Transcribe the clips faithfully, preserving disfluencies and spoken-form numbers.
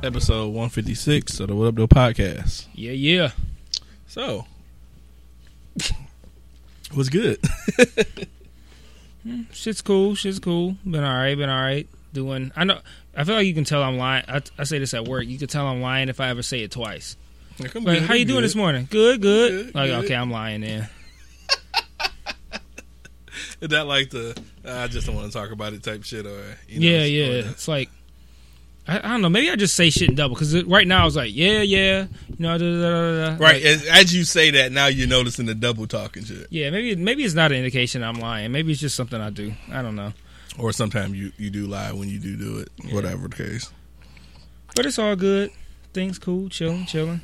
Episode one fifty-six of the What Up Though podcast. Yeah, yeah. So, what's good? Shit's cool. Shit's cool. Been all right. Been all right. Doing. I know. I feel like you can tell I'm lying. I, I say this at work. You can tell I'm lying if I ever say it twice. Like, good, how you doing good. This morning? Good. Good. good like, good. Okay, I'm lying then. Is that like the uh, I just don't want to talk about it type shit, or you know, yeah, yeah. It's like. I don't know. Maybe I just say shit in double because right now I was like, yeah, yeah, you know, da, da, da, da. Right. Like, as, as you say that, now you're noticing the double talk and shit. Yeah, maybe maybe it's not an indication I'm lying. Maybe it's just something I do. I don't know. Or sometimes you, you do lie when you do do it, yeah. Whatever the case. But it's all good. Things cool, chilling, chilling.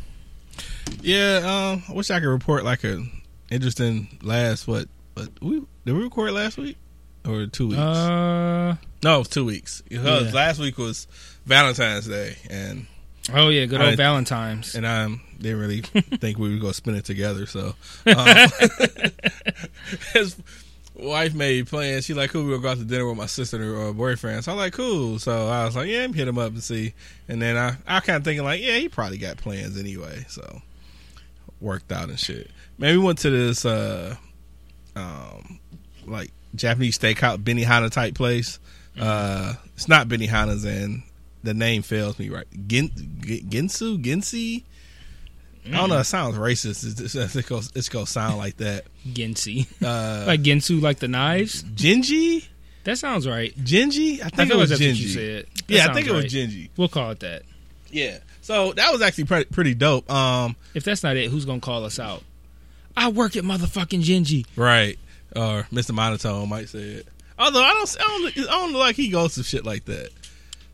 Yeah, um, I wish I could report like an interesting last what, but we did we record last week or two weeks? Uh, no, it was two weeks. Because yeah. Last week was Valentine's Day, and oh yeah, good old I, Valentine's. And I didn't really think we were gonna spend it together. So um, his wife made plans. She like, cool, we'll go out to dinner with my sister or boyfriend. So I'm like, cool. So I was like, yeah, hit him up and see. And then I, I kind of thinking like, yeah, he probably got plans anyway. So worked out and shit. Man, we went to this uh, um, like Japanese steakhouse, Benihana type place. Mm-hmm. Uh, it's not Benihana's in. The name fails me right. Gen, Gensu? Gensi? Mm. I don't know. It sounds racist. It's, it's, it's, gonna, it's gonna sound like that. Gensi. Uh, like Gensu, like the knives? Genji? That sounds right. Genji? I think I it was like Genji. Yeah, I think right. It was Genji. We'll call it that. Yeah. So that was actually pre- pretty dope. Um, if that's not it, who's gonna call us out? I work at motherfucking Genji. Right. Or uh, Mister Monotone might say it. Although I don't, I don't, I don't look like he goes to shit like that.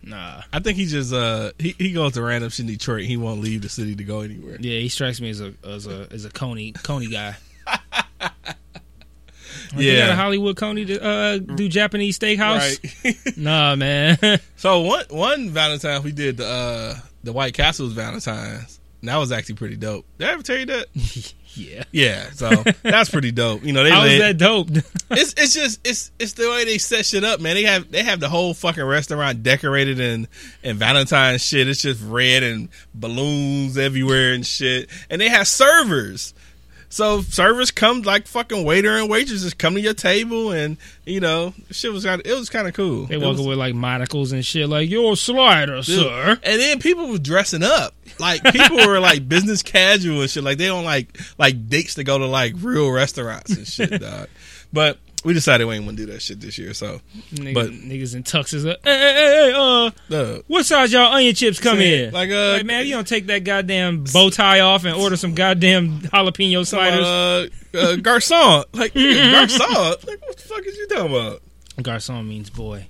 Nah, I think he just uh he, he goes to random shit in Detroit. He won't leave the city to go anywhere. Yeah, he strikes me as a as a as a Coney Coney guy. Yeah, got a Hollywood Coney to uh, do Japanese steakhouse. Right. Nah, man. So one one Valentine's we did the uh, the White Castle's Valentine's. And that was actually pretty dope. Did I ever tell you that? Yeah. Yeah. So that's pretty dope. You know, they How is that dope? it's it's just it's it's the way they set shit up, man. They have they have the whole fucking restaurant decorated in, in Valentine's shit. It's just red and balloons everywhere and shit. And they have servers. So servers come like fucking waiter and waitresses just come to your table and you know, shit was kinda it was kinda cool. They walking with like monocles and shit, like your slider, dude. Sir. And then people were dressing up. Like people were like business casual and shit. Like they don't like like dates to go to like real restaurants and shit, dog. But we decided we ain't wanna do that shit this year, so niggas, but niggas in tuxes like, hey, hey, hey, uh, no. What size y'all onion chips come see, in? Like, uh, like, man, you don't take that goddamn bow tie off and order some goddamn jalapeno sliders. Uh, uh, garçon, like garçon, like what the fuck is you talking about? Garçon means boy.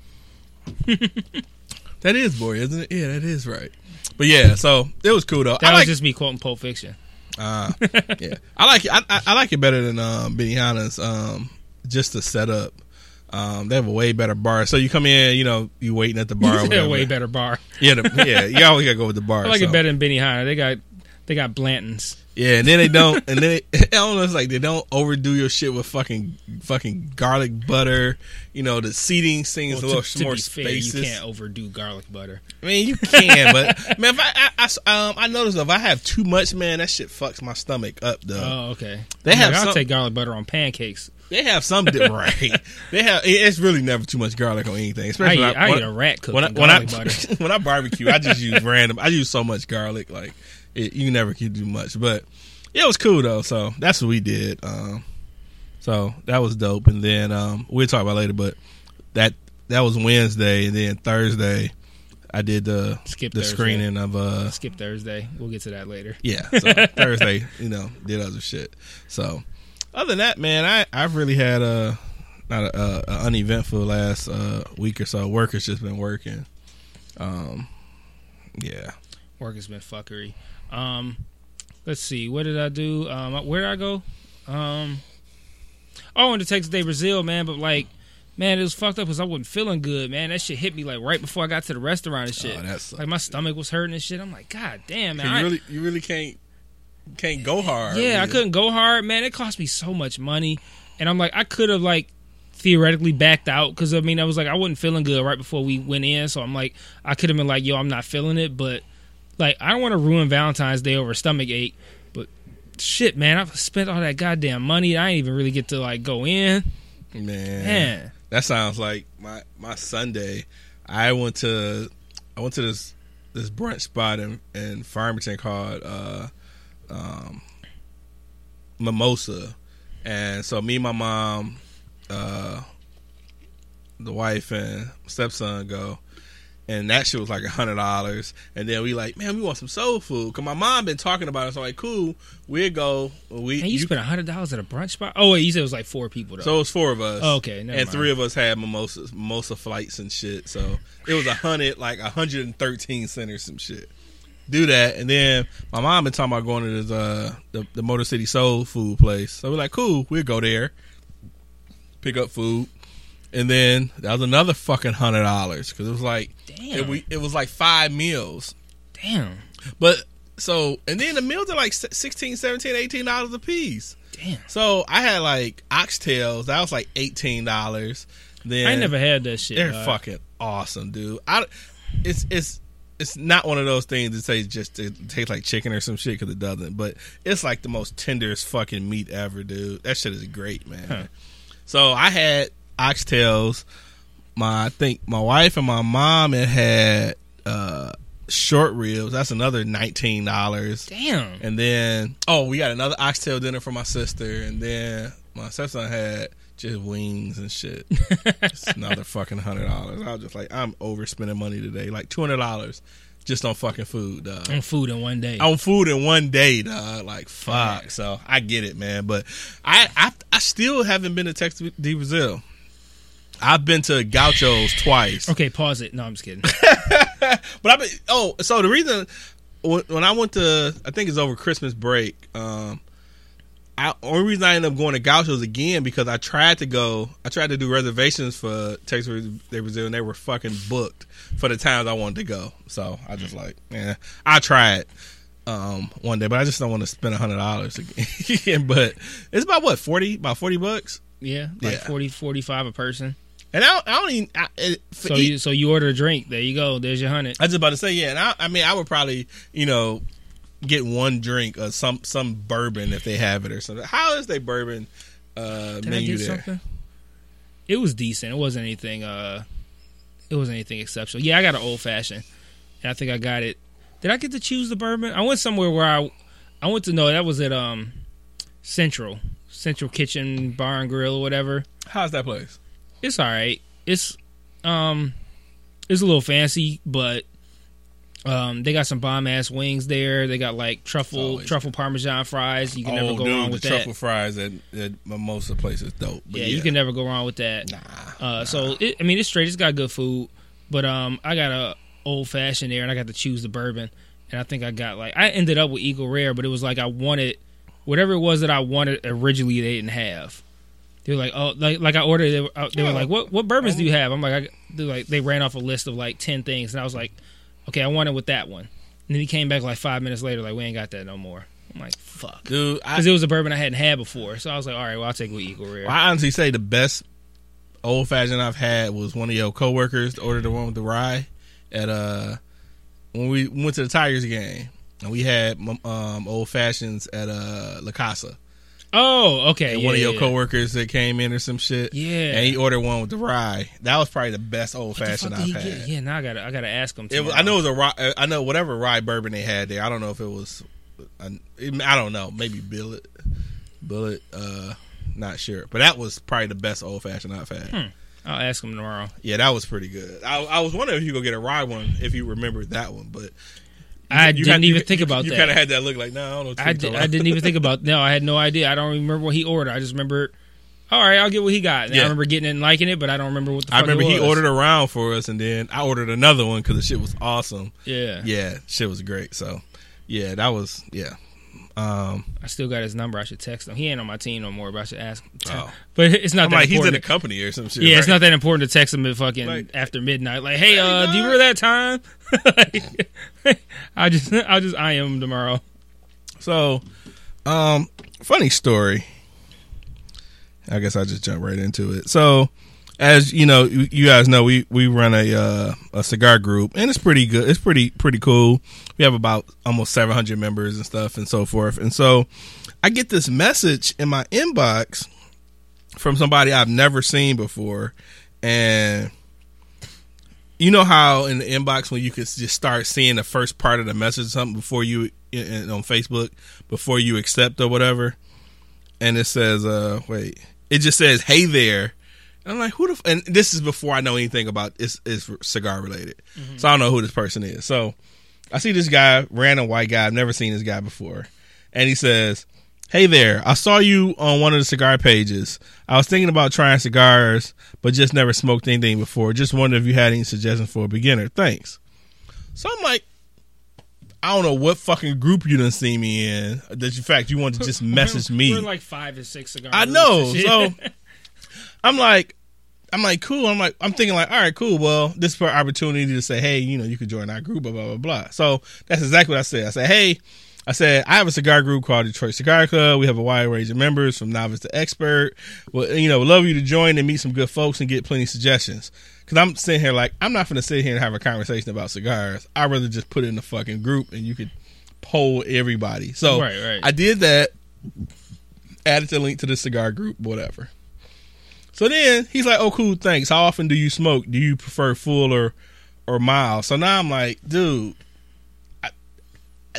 That is boy, isn't it? Yeah, that is right. But yeah, so it was cool though. That I was like, just me quoting Pulp Fiction. Uh yeah, I like it. I, I, I like it better than um, Benihana's. Um. Just the setup, um, they have a way better bar. So you come in, you know, you waiting at the bar. They have a way better bar. Yeah, the, yeah, you always gotta go with the bar. I like so. It better than Benihana. They got they got Blanton's. Yeah, and then they don't, and then they, I don't know. It's like they don't overdo your shit with fucking fucking garlic butter. You know, the seating things well, a little to, to more be fair, spaces. You can't overdo garlic butter. I mean, you can, but man, if I I, I, um, I noticed if I have too much, man, that shit fucks my stomach up. Though. Oh, okay. They I'm have. Like, some, I'll take garlic butter on pancakes. They have some right. They have it's really never too much garlic on anything. Especially I eat, I, when I eat a rat cooking when I, when, I, when I barbecue, I just use random. I use so much garlic, like it, you never can do much. But yeah, it was cool though. So that's what we did. Um, so that was dope. And then um, we'll talk about it later. But that that was Wednesday, and then Thursday I did the Skip the Thursday. Screening of uh Skip Thursday. We'll get to that later. Yeah, so Thursday, you know, did other shit. So. Other than that, man, I I've really had a not a, a, a uneventful last uh, week or so. Work has just been working. Um, yeah, Work has been fuckery. Um, let's see. What did I do? Um, where did I go? Um, oh, and the Texas Day Brazil, man. But, like, man, it was fucked up because I wasn't feeling good, man. That shit hit me, like, right before I got to the restaurant and shit. Oh, that sucks. Like, my stomach was hurting and shit. I'm like, God damn, man. You really, you really can't can't go hard. Yeah, really. I couldn't go hard, man. It cost me so much money. And I'm like, I could have, like, theoretically backed out because, I mean, I was like, I wasn't feeling good right before we went in. So I'm like, I could have been like, yo, I'm not feeling it. But, like, I don't want to ruin Valentine's Day over a stomach ache. But, shit, man, I've spent all that goddamn money. I didn't even really get to, like, go in. Man. Man. That sounds like my, my Sunday. I went to I went to this this brunch spot in, in Farmington called uh, um, Mimosa. And so me and my mom, uh, the wife and stepson go, and that shit was like a hundred dollars. And then we like, man, we want some soul food, cause my mom been talking about it. So I'm like, cool, we'll go. We man, you, you spent a hundred dollars at a brunch spot? Oh wait, you said it was like four people though. So it was four of us. Oh, okay, never and mind. Three of us had mimosas, mimosa flights and shit. So it was a hundred, like one hundred thirteen cents or some shit. Do that, and then my mom been talking about going to this, uh, the the Motor City Soul Food place. So we're like, cool, we'll go there, pick up food, and then that was another fucking hundred dollars because it was like, damn, it, we, it was like five meals, damn. But so, and then the meals are like sixteen, seventeen, eighteen dollars a piece, damn. So I had like oxtails, that was like eighteen dollars. Then I ain't never had that shit. They're dog. fucking awesome, dude. I it's it's. It's not one of those things that tastes just it tastes like chicken or some shit because it doesn't. But it's like the most tenderest fucking meat ever, dude. That shit is great, man. Huh. So I had oxtails. My I think my wife and my mom had, had uh, short ribs. That's another nineteen dollars. Damn. And then oh, we got another oxtail dinner for my sister, and then my stepson had just wings and shit. It's another fucking hundred dollars. I was just like, I'm overspending money today. Like two hundred dollars just on fucking food, dog. On food in one day. On food in one day, dog. Like fuck. Yeah. So I get it, man. But I, I, I still haven't been to Texas D Brazil. I've been to Gauchos twice. Okay, pause it. No, I'm just kidding. But I've been. Oh, so the reason when I went to, I think it's over Christmas break. Um, I, only reason I ended up going to Gauchos again because I tried to go, I tried to do reservations for Texas Day Brazil and they were fucking booked for the times I wanted to go. So I just like, yeah, I tried um, one day, but I just don't want to spend a hundred dollars again. But it's about what forty, about forty bucks. Yeah, like yeah. forty, forty-five a person. And I, I don't even. I, it, so eat, you, so you order a drink. There you go. There's your hundred. I was just about to say yeah, and I, I mean I would probably you know. get one drink or some some bourbon if they have it or something. How is they bourbon uh, menu there? Something? It was decent. It wasn't anything. Uh, it wasn't anything exceptional. Yeah, I got an old fashioned, and I think I got it. Did I get to choose the bourbon? I went somewhere where I I went to no. That was at um Central Central Kitchen Bar and Grill or whatever. How's that place? It's all right. It's um it's a little fancy, but. Um, they got some bomb ass wings there. They got like truffle truffle parmesan fries. You can oh, never go dude, wrong with the that. Truffle fries at, at Mimosa place is dope. Yeah, yeah, you can never go wrong with that. Nah. Uh, nah. So it, I mean, it's straight. It's got good food, but um, I got a old fashioned there, and I got to choose the bourbon. And I think I got like I ended up with Eagle Rare, but it was like I wanted whatever it was that I wanted originally. They didn't have. They were like, oh, like, like I ordered. They were, they were like, what what bourbons do you have? I'm like, I, they like they ran off a list of like ten things, and I was like. Okay, I want it with that one. And then he came back like five minutes later, like, we ain't got that no more. I'm like, fuck. Dude, because it was a bourbon I hadn't had before. So I was like, all right, well, I'll take it with Eagle Rare. Well, I honestly say the best old fashioned I've had was one of your coworkers ordered the one with the rye at, uh, when we went to the Tigers game. And we had um, old fashions at uh, La Casa. Oh, okay. And yeah, one of your coworkers that came in or some shit. Yeah. And he ordered one with the rye. That was probably the best old fashioned I've had. Get? Yeah, now I gotta I gotta ask him. It was, I know it was a rye. I know whatever rye bourbon they had there. I don't know if it was. I, I don't know. Maybe Billet. Billet. Uh, not sure. But that was probably the best old fashioned I've had. Hmm. I'll ask him tomorrow. Yeah, that was pretty good. I, I was wondering if you go get a rye one if you remember that one, but. I you didn't had, even you, think about you that. You kind of had that look like, no, nah, I don't know. I, did, I didn't even think about No, I had no idea. I don't remember what he ordered. I just remember all right, I'll get what he got. And yeah. I remember getting it and liking it, but I don't remember what the fuck I remember it was. He ordered a round for us, and then I ordered another one because the shit was awesome. Yeah. Yeah, shit was great. So, yeah, that was, yeah. Um, I still got his number. I should text him. He ain't on my team no more, but I should ask him. Oh. But it's not I'm that like, important. He's in a company or some shit. Yeah, right? It's not that important to text him at fucking like, after midnight. Like, hey, uh, do you remember that time? like, I'll just, I'll just I M him tomorrow. So, um, funny story. I guess I'll just jump right into it. So, as you know, you guys know, we, we run a uh, a cigar group, and it's pretty good. It's pretty pretty cool. We have about almost seven hundred members and stuff and so forth. And so I get this message in my inbox from somebody I've never seen before. And you know how in the inbox when you could just start seeing the first part of the message or something before you on Facebook, before you accept or whatever? And it says, uh, wait, it just says, hey there. And I'm like, who the f-? And this is before I know anything about it's, it's cigar related. Mm-hmm. So I don't know who this person is. So I see this guy, random white guy. I've never seen this guy before. And he says, hey there, I saw you on one of the cigar pages. I was thinking about trying cigars, but just never smoked anything before. Just wondered if you had any suggestions for a beginner. Thanks. So I'm like, I don't know what fucking group you done see me in. That in fact you want to just message me. We're like five or six cigars. I know. So I'm like, I'm like, cool. I'm like, I'm thinking like, all right, cool. Well, this is for an opportunity to say, hey, you know, you could join our group, blah, blah, blah, blah. So that's exactly what I said. I said, hey, I said, I have a cigar group called Detroit Cigar Club. We have a wide range of members from novice to expert. Well, you know, we'd love you to join and meet some good folks and get plenty of suggestions. Because I'm sitting here like, I'm not going to sit here and have a conversation about cigars. I'd rather just put it in the fucking group and you could poll everybody. So right, right. I did that, added the link to the cigar group, whatever. So then he's like, oh, cool, thanks. How often do you smoke? Do you prefer full or, or mild? So now I'm like, dude.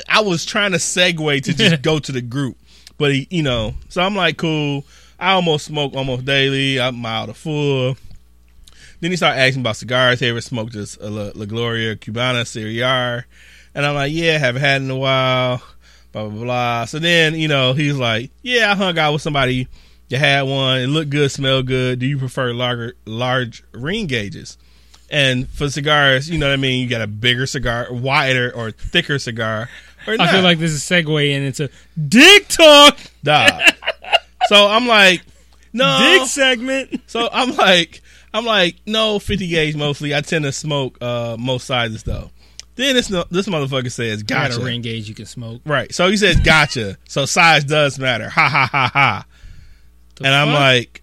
I was trying to segue to just go to the group, but he, you know, so I'm like, cool. I almost smoke almost daily. I'm mild or full. Then he started asking about cigars. He ever smoked this uh, La, La Gloria, Cubana, Siriar? And I'm like, yeah, haven't had in a while, blah, blah, blah. So then, you know, he's like, yeah, I hung out with somebody that had one. It looked good, smelled good. Do you prefer larger, large ring gauges? And for cigars, you know what I mean? You got a bigger cigar, wider or thicker cigar. Or not. I feel like this is segueing into dick talk. Nah. So I'm like, no. Dick segment. So I'm like, I'm like, no, fifty gauge mostly. I tend to smoke uh, most sizes though. Then this this motherfucker says, gotcha. You got a ring gauge you can smoke. Right. So he says, gotcha. So size does matter. Ha, ha, ha, ha. The and fuck? I'm like.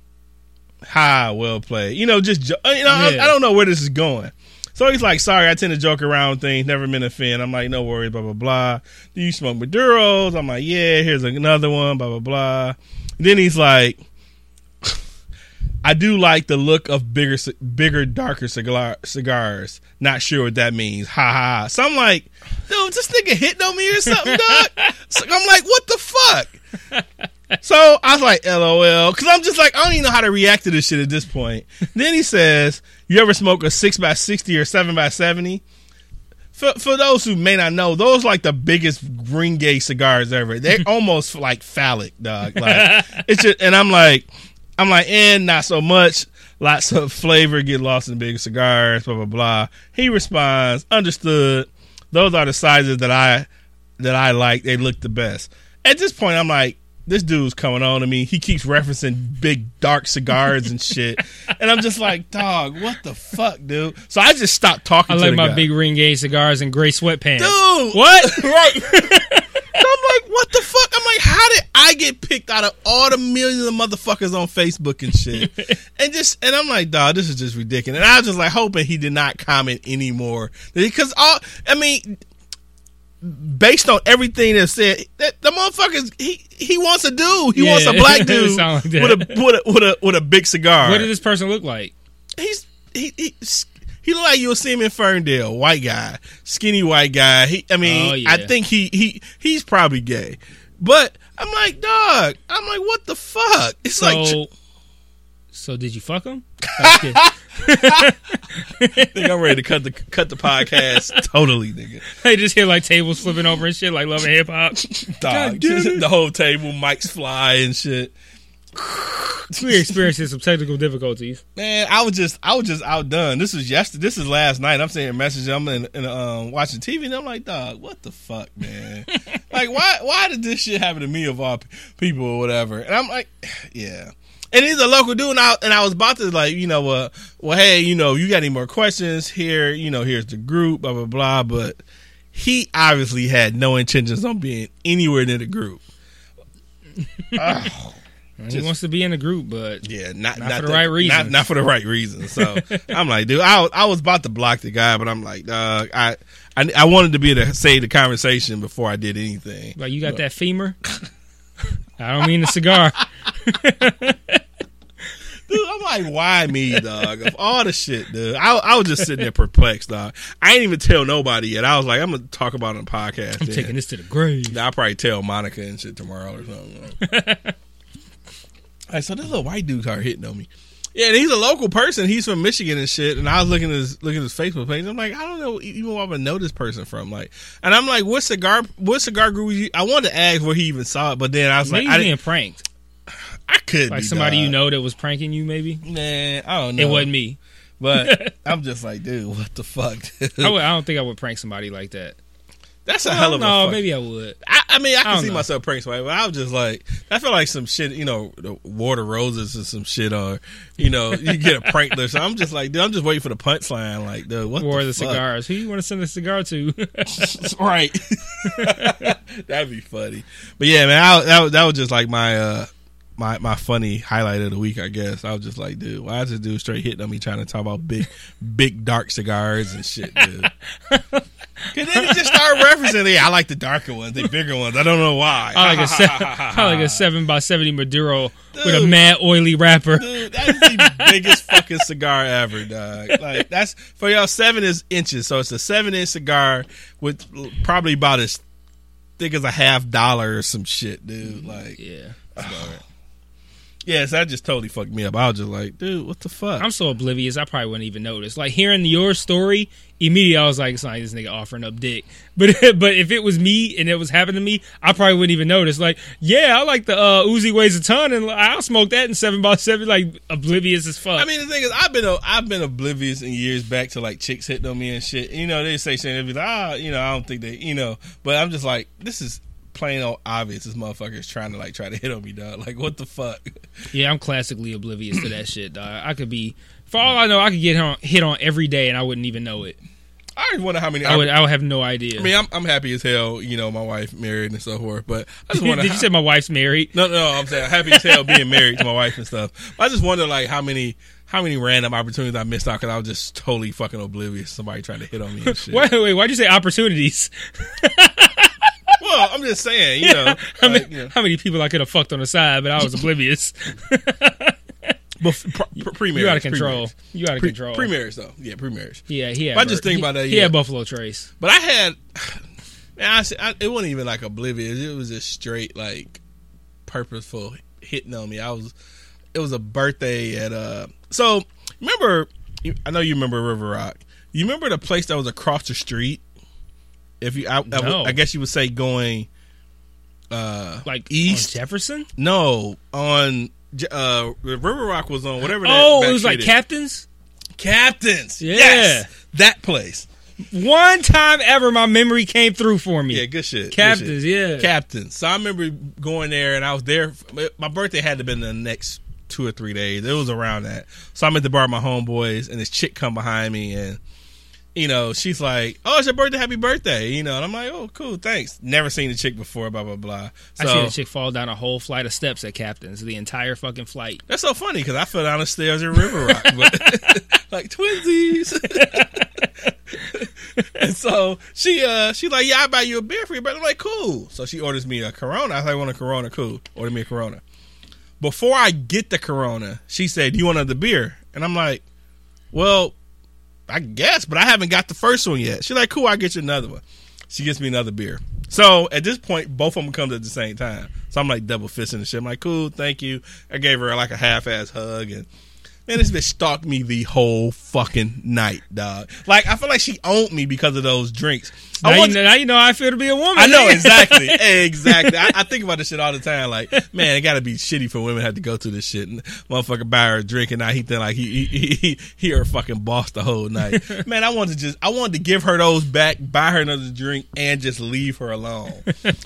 Hi, well played. You know, just, you know, yeah. I, I don't know where this is going. So he's like, sorry, I tend to joke around with things, never meant to offend. I'm like, no worries, blah, blah, blah. Do you smoke Maduros? I'm like, yeah, here's another one, blah, blah, blah. And then he's like, I do like the look of bigger, bigger, darker cigar, cigars. Not sure what that means. Ha ha. So I'm like, dude, this nigga hitting on me or something, dog? So I'm like, what the fuck? So I was like, L O L, because I'm just like, I don't even know how to react to this shit at this point. Then he says, you ever smoke a six by sixty or seven by seventy? For, for those who may not know, those are like the biggest ring gauge cigars ever. They're almost like phallic, dog. Like, it's just, and I'm like, I'm like, and eh, not so much. Lots of flavor get lost in big cigars, blah, blah, blah. He responds, understood. Those are the sizes that I, that I like. They look the best. At this point, I'm like, this dude's coming on to me. He keeps referencing big, dark cigars and shit. And I'm just like, dog, what the fuck, dude? So I just stopped talking I to like the guy. I like my big ring gauge cigars and gray sweatpants. Dude! What? Right. So I'm like, what the fuck? I'm like, how did I get picked out of all the millions of motherfuckers on Facebook and shit? and just and I'm like, dog, this is just ridiculous. And I was just like hoping he did not comment anymore. Because, all I mean... based on everything that's said, that the motherfuckers he, he wants a dude. He yeah, wants a black dude like with a with a with a with a big cigar. What did this person look like? He's he he, he looked like you'll see him in Ferndale. White guy, skinny white guy. He, I mean, oh, yeah. I think he he he's probably gay. But I'm like, dog. I'm like, what the fuck? It's so, like, so did you fuck him? I think I'm ready to cut the cut the podcast totally, nigga. Hey, just hear like tables flipping over and shit, like Love and Hip Hop. Dog, the whole table, mics fly and shit. We experiencing some technical difficulties. Man, I was just I was just outdone. This was yesterday. This is last night. I'm sending messages. I'm in, in, um, watching T V, and I'm like, dog, what the fuck, man? Like, why why did this shit happen to me of all people or whatever? And I'm like, yeah. And he's a local dude, and I, and I was about to, like, you know, uh, well, hey, you know, you got any more questions here? You know, here's the group, blah, blah, blah. But he obviously had no intentions on being anywhere near the group. Oh. Just, he wants to be in the group, but yeah, not, not, not for the, the right reasons. Not, not for the right reasons. So I'm like, dude, I, I was about to block the guy, but I'm like, uh, I, I I wanted to be able to save the conversation before I did anything. Like, you got but. that femur? I don't mean the cigar. Dude, I'm like, why me, dog? Of all the shit, dude. I, I was just sitting there perplexed, dog. I ain't even tell nobody yet. I was like, I'm going to talk about it on the podcast. I'm then. taking this to the grave. I'll probably tell Monica and shit tomorrow or something. Like, so this little white dude started hitting on me. Yeah, and he's a local person. He's from Michigan and shit. And I was looking at his looking at his Facebook page. I'm like, I don't know even where I would know this person from. Like, and I'm like, what cigar? What cigar group? You? I wanted to ask where he even saw it, but then I was maybe like, I being didn't, pranked. I could like be, somebody dog. You know that was pranking you. Maybe. Man, I don't know. It wasn't me. But I'm just like, dude, what the fuck? I, would, I don't think I would prank somebody like that. That's a hell of a fuck. No, maybe I would. I, I mean, I can I see know. myself pranking somebody, but I was just like, I feel like some shit, you know, Water Roses and some shit, or, you know, you get a prank list. So I'm just like, dude, I'm just waiting for the punchline. Like, dude, what War the, the fuck? Cigars. Who you want to send a cigar to? Right. That'd be funny. But yeah, man, I, that, was, that was just like my, uh, my my funny highlight of the week, I guess. I was just like, dude, why is this dude straight hitting on me trying to talk about big, big dark cigars and shit, dude? Because then he just started referencing, hey, I like the darker ones, the bigger ones. I don't know why. I like a se- I like a seven by seventy Maduro, dude, with a mad oily wrapper. Dude, that's the biggest fucking cigar ever, dog. Like, that's, for y'all, seven is inches. So it's a seven inch cigar with probably about as thick as a half dollar or some shit, dude. Like, yeah. Yes, that just totally fucked me up. I was just like, dude, what the fuck? I'm so oblivious, I probably wouldn't even notice. Like, hearing your story, immediately I was like, it's like this nigga offering up dick. But but if it was me and it was happening to me, I probably wouldn't even notice. Like, yeah, I like the uh, Uzi weighs a ton, and I'll smoke that in seven by seven, like, oblivious as fuck. I mean, the thing is, I've been I've been oblivious in years back to, like, chicks hitting on me and shit. You know, they say shit, and they'd be like, ah, oh, you know, I don't think they, you know. But I'm just like, this is plain old obvious, this motherfucker's trying to like try to hit on me, dog. Like, what the fuck? Yeah, I'm classically oblivious to that shit, dog. I could be, for all I know, I could get hit on, hit on every day and I wouldn't even know it. I just wonder how many. I would, I would have no idea. I mean, I'm, I'm happy as hell, you know, my wife married and so forth. But I just wonder. Did how, you say my wife's married? No, no, I'm saying happy as hell being married to my wife and stuff. I just wonder like how many. How many random opportunities I missed out because I was just totally fucking oblivious. Somebody trying to hit on me and shit. Wait, wait, why'd you say opportunities? Well, I'm just saying, you know, yeah, I mean, like, you know. How many people I could have fucked on the side, but I was oblivious. Bef- pre- pre-marriage. You out of control. You out of pre- control. Pre-marriage, though. Yeah, pre-marriage. Yeah, he had. But I just think he, about that, yeah. He had Buffalo Trace. But I had, man, I, I, it wasn't even like oblivious. It was just straight, like, purposeful hitting on me. I was, it was a birthday at, uh, so, remember, I know you remember River Rock. You remember the place that was across the street? If you, I, I, no. I guess you would say going, uh, like east on Jefferson. No, on uh, River Rock was on whatever. That oh, it was like is. Captain's. Captain's, yeah, yes, that place. One time ever, my memory came through for me. Yeah, good shit. Captain's, good shit. Yeah, Captain's. So I remember going there, and I was there. My birthday had to been the next two or three days. It was around that. So I'm at the bar with my homeboys, and this chick come behind me and. You know, she's like, oh, it's your birthday, happy birthday. You know, and I'm like, oh, cool, thanks. Never seen the chick before, blah, blah, blah. So, I seen a chick fall down a whole flight of steps at Captain's, the entire fucking flight. That's so funny, because I fell down the stairs at River Rock. But, like, twinsies. And so, she, uh, she like, yeah, I'll buy you a beer for your birthday. I'm like, cool. So, she orders me a Corona. I was like, I want a Corona, cool. Order me a Corona. Before I get the Corona, she said, do you want another beer? And I'm like, well, I guess, but I haven't got the first one yet. She's like, cool, I'll get you another one. She gets me another beer. So, at this point, both of them come at the same time. So, I'm like double fisting and shit. I'm like, cool, thank you. I gave her like a half-ass hug. And Man, this bitch stalked me the whole fucking night, dog. Like, I feel like she owned me because of those drinks. Now, I want you, know, to, now you know how I feel to be a woman. I know, exactly. exactly. I, I think about this shit all the time. Like, man, it got to be shitty for women to have to go through this shit. And motherfucker buy her a drink, and now he think like he he, he, he her fucking boss the whole night. Man, I wanted to just, I wanted to give her those back, buy her another drink, and just leave her alone.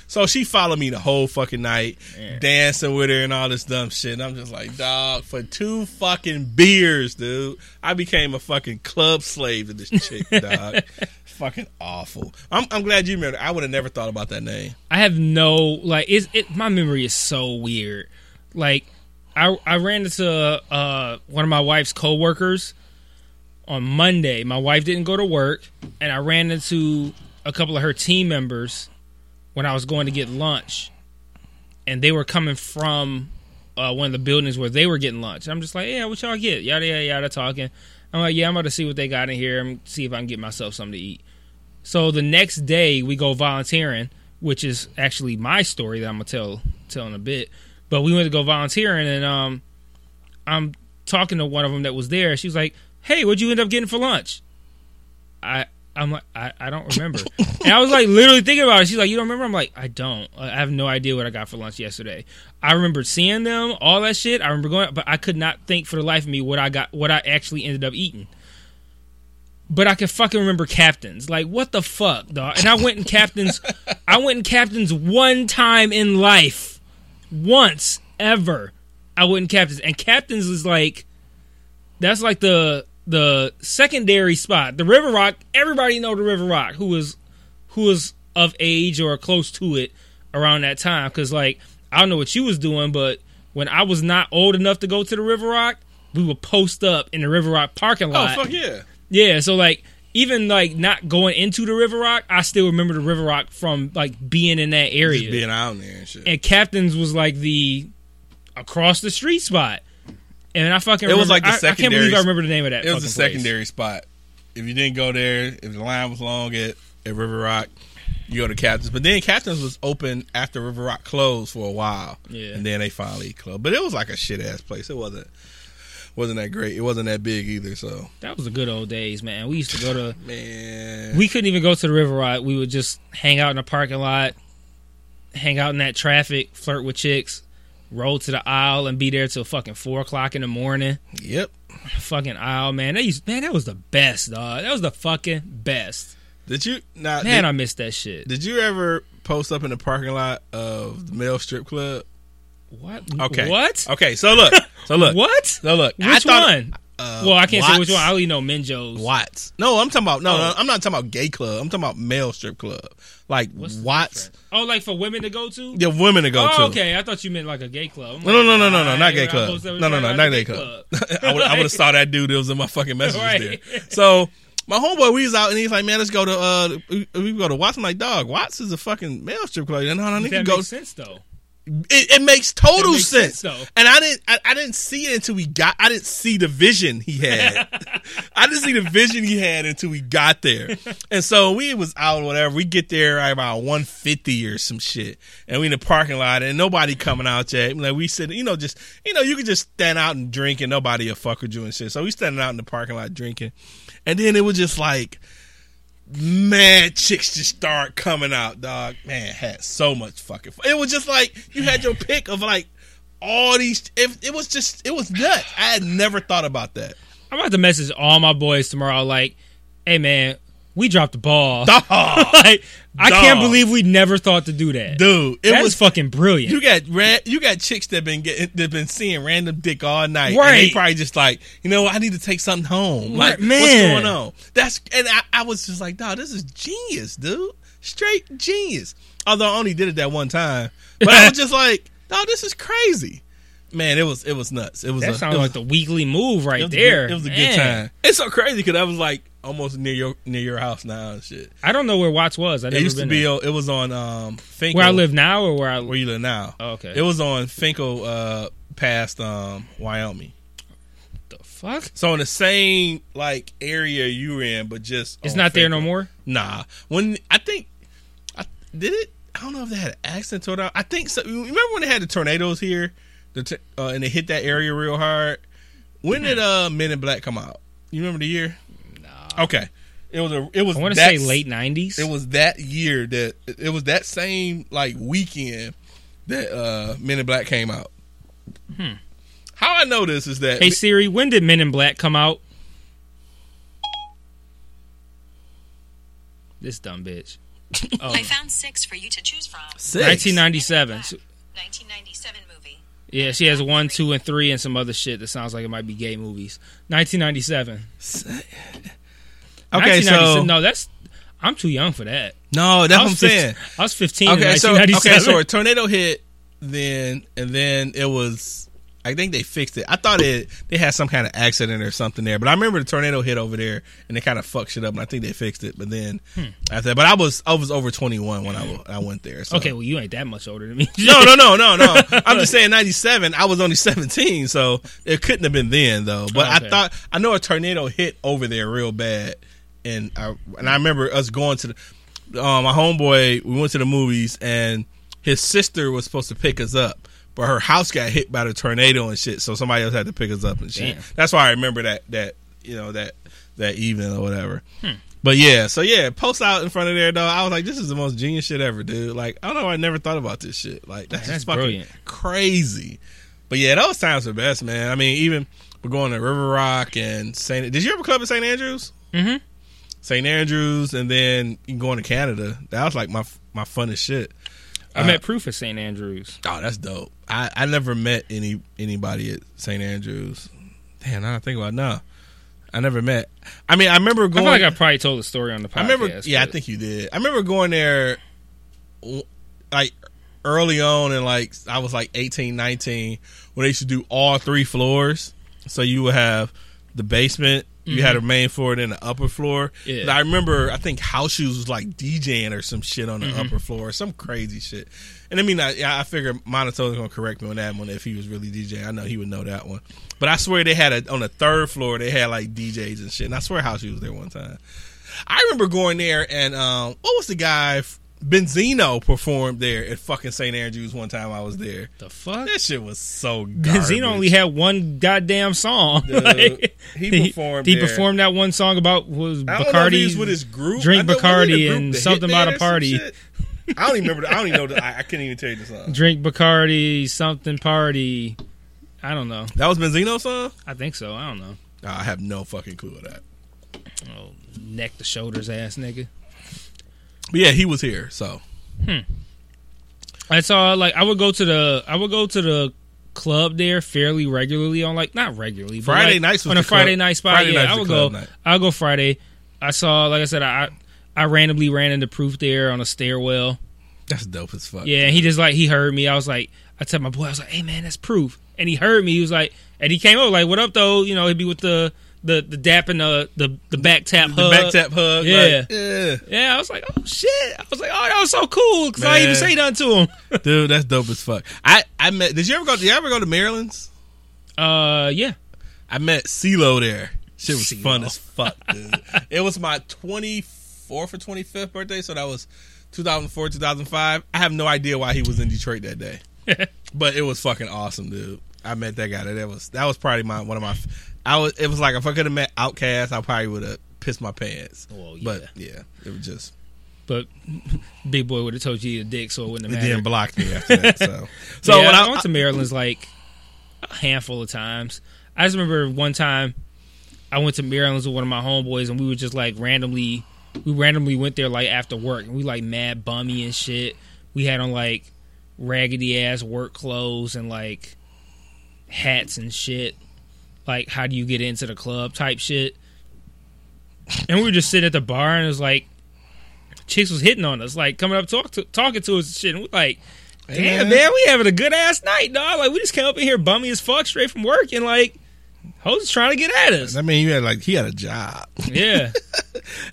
So she followed me the whole fucking night, yeah. dancing with her and all this dumb shit. And I'm just like, dog, for two fucking beers, dude, I became a fucking club slave to this chick, dog. Fucking awful. I'm, I'm glad you remember. I would have never thought about that name. I have no, like, it's, it, my memory is so weird. Like, I I ran into uh, one of my wife's coworkers on Monday. My wife didn't go to work, and I ran into a couple of her team members when I was going to get lunch, and they were coming from uh, one of the buildings where they were getting lunch. I'm just like, yeah, what y'all get? Yada, yada, yada, talking. I'm like, yeah, I'm about to see what they got in here and see if I can get myself something to eat. So the next day we go volunteering, which is actually my story that I'm going to tell, tell in a bit. But we went to go volunteering, and um, I'm talking to one of them that was there. She was like, hey, what'd you end up getting for lunch? I, I'm like, I, I don't remember. And I was like literally thinking about it. She's like, you don't remember? I'm like, I don't. I have no idea what I got for lunch yesterday. I remember seeing them, all that shit. I remember going, but I could not think for the life of me what I got, what I actually ended up eating. But I can fucking remember Captain's. Like, what the fuck, dog? And I went in Captain's. I went in Captain's one time in life, once ever. I went in Captain's, and Captain's is like, that's like the. The secondary spot, the River Rock. Everybody know the River Rock who was who was of age or close to it around that time. Because, like, I don't know what you was doing, but when I was not old enough to go to the River Rock, we would post up in the River Rock parking lot. Oh, fuck yeah. Yeah, so, like, even, like, not going into the River Rock, I still remember the River Rock from, like, being in that area. Just being out there and shit. And Captain's was, like, the across-the-street spot. And I fucking remember, it was like the I, secondary. I can't believe I remember the name of that. It was a secondary place. Spot. If you didn't go there, if the line was long at, at River Rock, you go to Captain's. But then Captain's was open after River Rock closed for a while. Yeah. And then they finally closed. But it was like a shit ass place. It wasn't wasn't that great. It wasn't that big either. So that was the good old days, man. We used to go to man. We couldn't even go to the River Rock. We would just hang out in the parking lot, hang out in that traffic, flirt with chicks. Roll to the aisle and be there till fucking four o'clock in the morning. Yep. Fucking aisle, man. That used, man, that was the best, dog. That was the fucking best. Did you not? Man, did, I missed that shit. Did you ever post up in the parking lot of the male strip club? What? Okay. What? Okay. So look. So look. What? So look. Which I thought, one? Uh, well, I can't Watts. Say which one. I only know Minjo's. Watts. No, I'm talking about. No, oh. no, I'm not talking about gay club. I'm talking about male strip club. Like What's Watts. Oh, like for women to go to? Yeah, women to go oh, to. Okay, I thought you meant like a gay club. Like, no, no, no, no, no, not gay club. No, no, no, not, not gay club. club. I would have saw that dude that was in my fucking messages right. there. So my homeboy, we was out, and he's like, man, let's go to, uh, we, we go to Watts. I'm like, dog, Watts is a fucking male strip club. No, no, no, that go. Makes sense, though. It, it makes total it makes sense, sense and I didn't. I, I didn't see it until we got. I didn't see the vision he had. I didn't see the vision he had until we got there. And so we was out, or whatever. We get there right about one fifty or some shit, and we in the parking lot, and nobody coming out yet. Like we said, you know, just you know, you can just stand out and drink, and nobody will fuck with you and shit. So we standing out in the parking lot drinking, and then it was just like. Mad chicks just start coming out, dog. Man, had so much fucking fun. It was just like you had your pick of like all these. It, it was just, it was nuts. I had never thought about that. I'm about to message all my boys tomorrow. Like, hey man, we dropped the ball. Dog, like, I dog. can't believe we never thought to do that, dude. It that was fucking brilliant. You got red. You got chicks that been getting, that been seeing random dick all night, right? And they probably just like, you know, I need to take something home. Like, man, what's going on? That's and I, I was just like, dog, this is genius, dude. Straight genius. Although I only did it that one time, but I was just like, dog, this is crazy. Man, it was it was nuts. It was that a, sounds it was, like the weekly move right it there. A, it was a man. Good time. It's so crazy because I was like. Almost near your near your house now and shit. I don't know where Watts was. I never it used been to be. There. It was on um, Finkel. Where I live now, or where I where you live now? Oh, okay. It was on Finkel, uh, past um, Wyoming. The fuck. So in the same like area you were in, but just it's not Finkel. There no more. Nah. When I think I did it. I don't know if they had an accident or not. I think so. Remember when they had the tornadoes here, the, uh, and they hit that area real hard. When did uh, Men in Black come out? You remember the year? Nah. Okay. It was a. It was. I want to say late nineties. It was that year that it was that same like weekend that uh, Men in Black came out. Hmm. How I know this is that. Hey Siri, when did Men in Black come out? This dumb bitch. Oh. I found six for you to choose from. Six. nineteen ninety-seven. nineteen ninety-seven movie. Yeah, she has one, two, and three, and some other shit that sounds like it might be gay movies. nineteen ninety-seven. Okay, so no, that's I'm too young for that. No, that's what I'm saying. I was fifteen. Okay, so okay, so a tornado hit, then and then it was. I think they fixed it. I thought it they had some kind of accident or something there, but I remember the tornado hit over there and they kind of fucked shit up. And I think they fixed it, but then hmm. after that, but I was I was over twenty-one when I I went there. So. Okay, well you ain't that much older than me. no, no, no, no, no. I'm just saying ninety-seven. I was only seventeen, so it couldn't have been then though. But oh, okay. I thought I know a tornado hit over there real bad, and I and I remember us going to the, um, my homeboy. We went to the movies, and his sister was supposed to pick us up. But her house got hit by the tornado and shit, so somebody else had to pick us up and shit. Damn. That's why I remember that that you know that that evening or whatever. Hmm. But yeah, so yeah, post out in front of there though. I was like, this is the most genius shit ever, dude. Like I don't know, I never thought about this shit. Like that's, that's just fucking brilliant. Crazy. But yeah, those times are best, man. I mean, even we're going to River Rock and Saint. Did you ever club at Saint Andrews? Mm-hmm. Saint Andrews, and then going to Canada. That was like my my funnest shit. I uh, met Proof at Saint Andrews. Oh, that's dope. I, I never met any anybody at Saint Andrews. Damn, I don't think about it. No. I never met. I mean, I remember going. I feel like I probably told the story on the podcast. I remember, yeah, I think you did. I remember going there like early on and like I was like eighteen, nineteen when they used to do all three floors. So you would have the basement. You mm-hmm. had a main floor and then the upper floor. Yeah. I remember, I think House Shoes was like DJing or some shit on the mm-hmm. upper floor, some crazy shit. And I mean, I, I figure Monotone's going to correct me on that one if he was really DJing. I know he would know that one. But I swear they had, a on the third floor, they had like D Js and shit. And I swear House Shoes was there one time. I remember going there and um, what was the guy, Benzino performed there at fucking Saint Andrews one time I was there. The fuck? That shit was so garbage. Benzino only had one goddamn song. Dude, like, he performed He, he performed that one song about was I don't Bacardi. Know if he was with his group. Drink Bacardi group and something about a party. I don't even remember. The, I don't even know. The, I, I couldn't even tell you the song. Drink Bacardi, something party. I don't know. That was Benzino's song? I think so. I don't know. I have no fucking clue of that. Oh, neck to shoulders ass nigga. But yeah, he was here, so. Hmm. I saw, like, I would go to the, I would go to the club there fairly regularly on, like, not regularly. But Friday like, nights was on a Friday club. night spot. Friday yeah, I would go. Night. I'll go Friday. I saw, like I said, I I randomly ran into Proof there on a stairwell. That's dope as fuck. Yeah, and he just, like, he heard me. I was like, I told my boy, I was like, hey, man, that's Proof. And he heard me. He was like, and he came over, like, what up, though? You know, he'd be with the. The the dap and the, the, the back tap hug. The back tap hug. Yeah. Like, yeah. Yeah, I was like, oh, shit. I was like, oh, that was so cool because I didn't even say nothing to him. Dude, that's dope as fuck. I, I met, did you ever go, did you ever go to Maryland's? Uh, yeah. I met CeeLo there. Shit was CeeLo. Fun as fuck, dude. It was my twenty-fourth or twenty-fifth birthday, so that was two thousand four, two thousand five. I have no idea why he was in Detroit that day. But it was fucking awesome, dude. I met that guy. That was that was probably my one of my. I was. It was like if I could have met Outkast, I probably would have pissed my pants. Well, yeah. But yeah, it was just. But Big Boy would have told you a dick, so it wouldn't have mattered. It didn't block me after that. So, so yeah, when I, I went to Maryland's like a handful of times. I just remember one time I went to Maryland's with one of my homeboys, and we were just like randomly. We randomly went there like after work, and we like mad bummy and shit. We had on like raggedy ass work clothes and like. Hats and shit, like how do you get into the club type shit. And we were just sitting at the bar, and it was like chicks was hitting on us, like coming up talk to, talking to us and shit. And we're like, damn, man. man, we having a good ass night, dog. Like we just came up in here bummy as fuck, straight from work, and like hoes trying to get at us. I mean, you had like he had a job, yeah.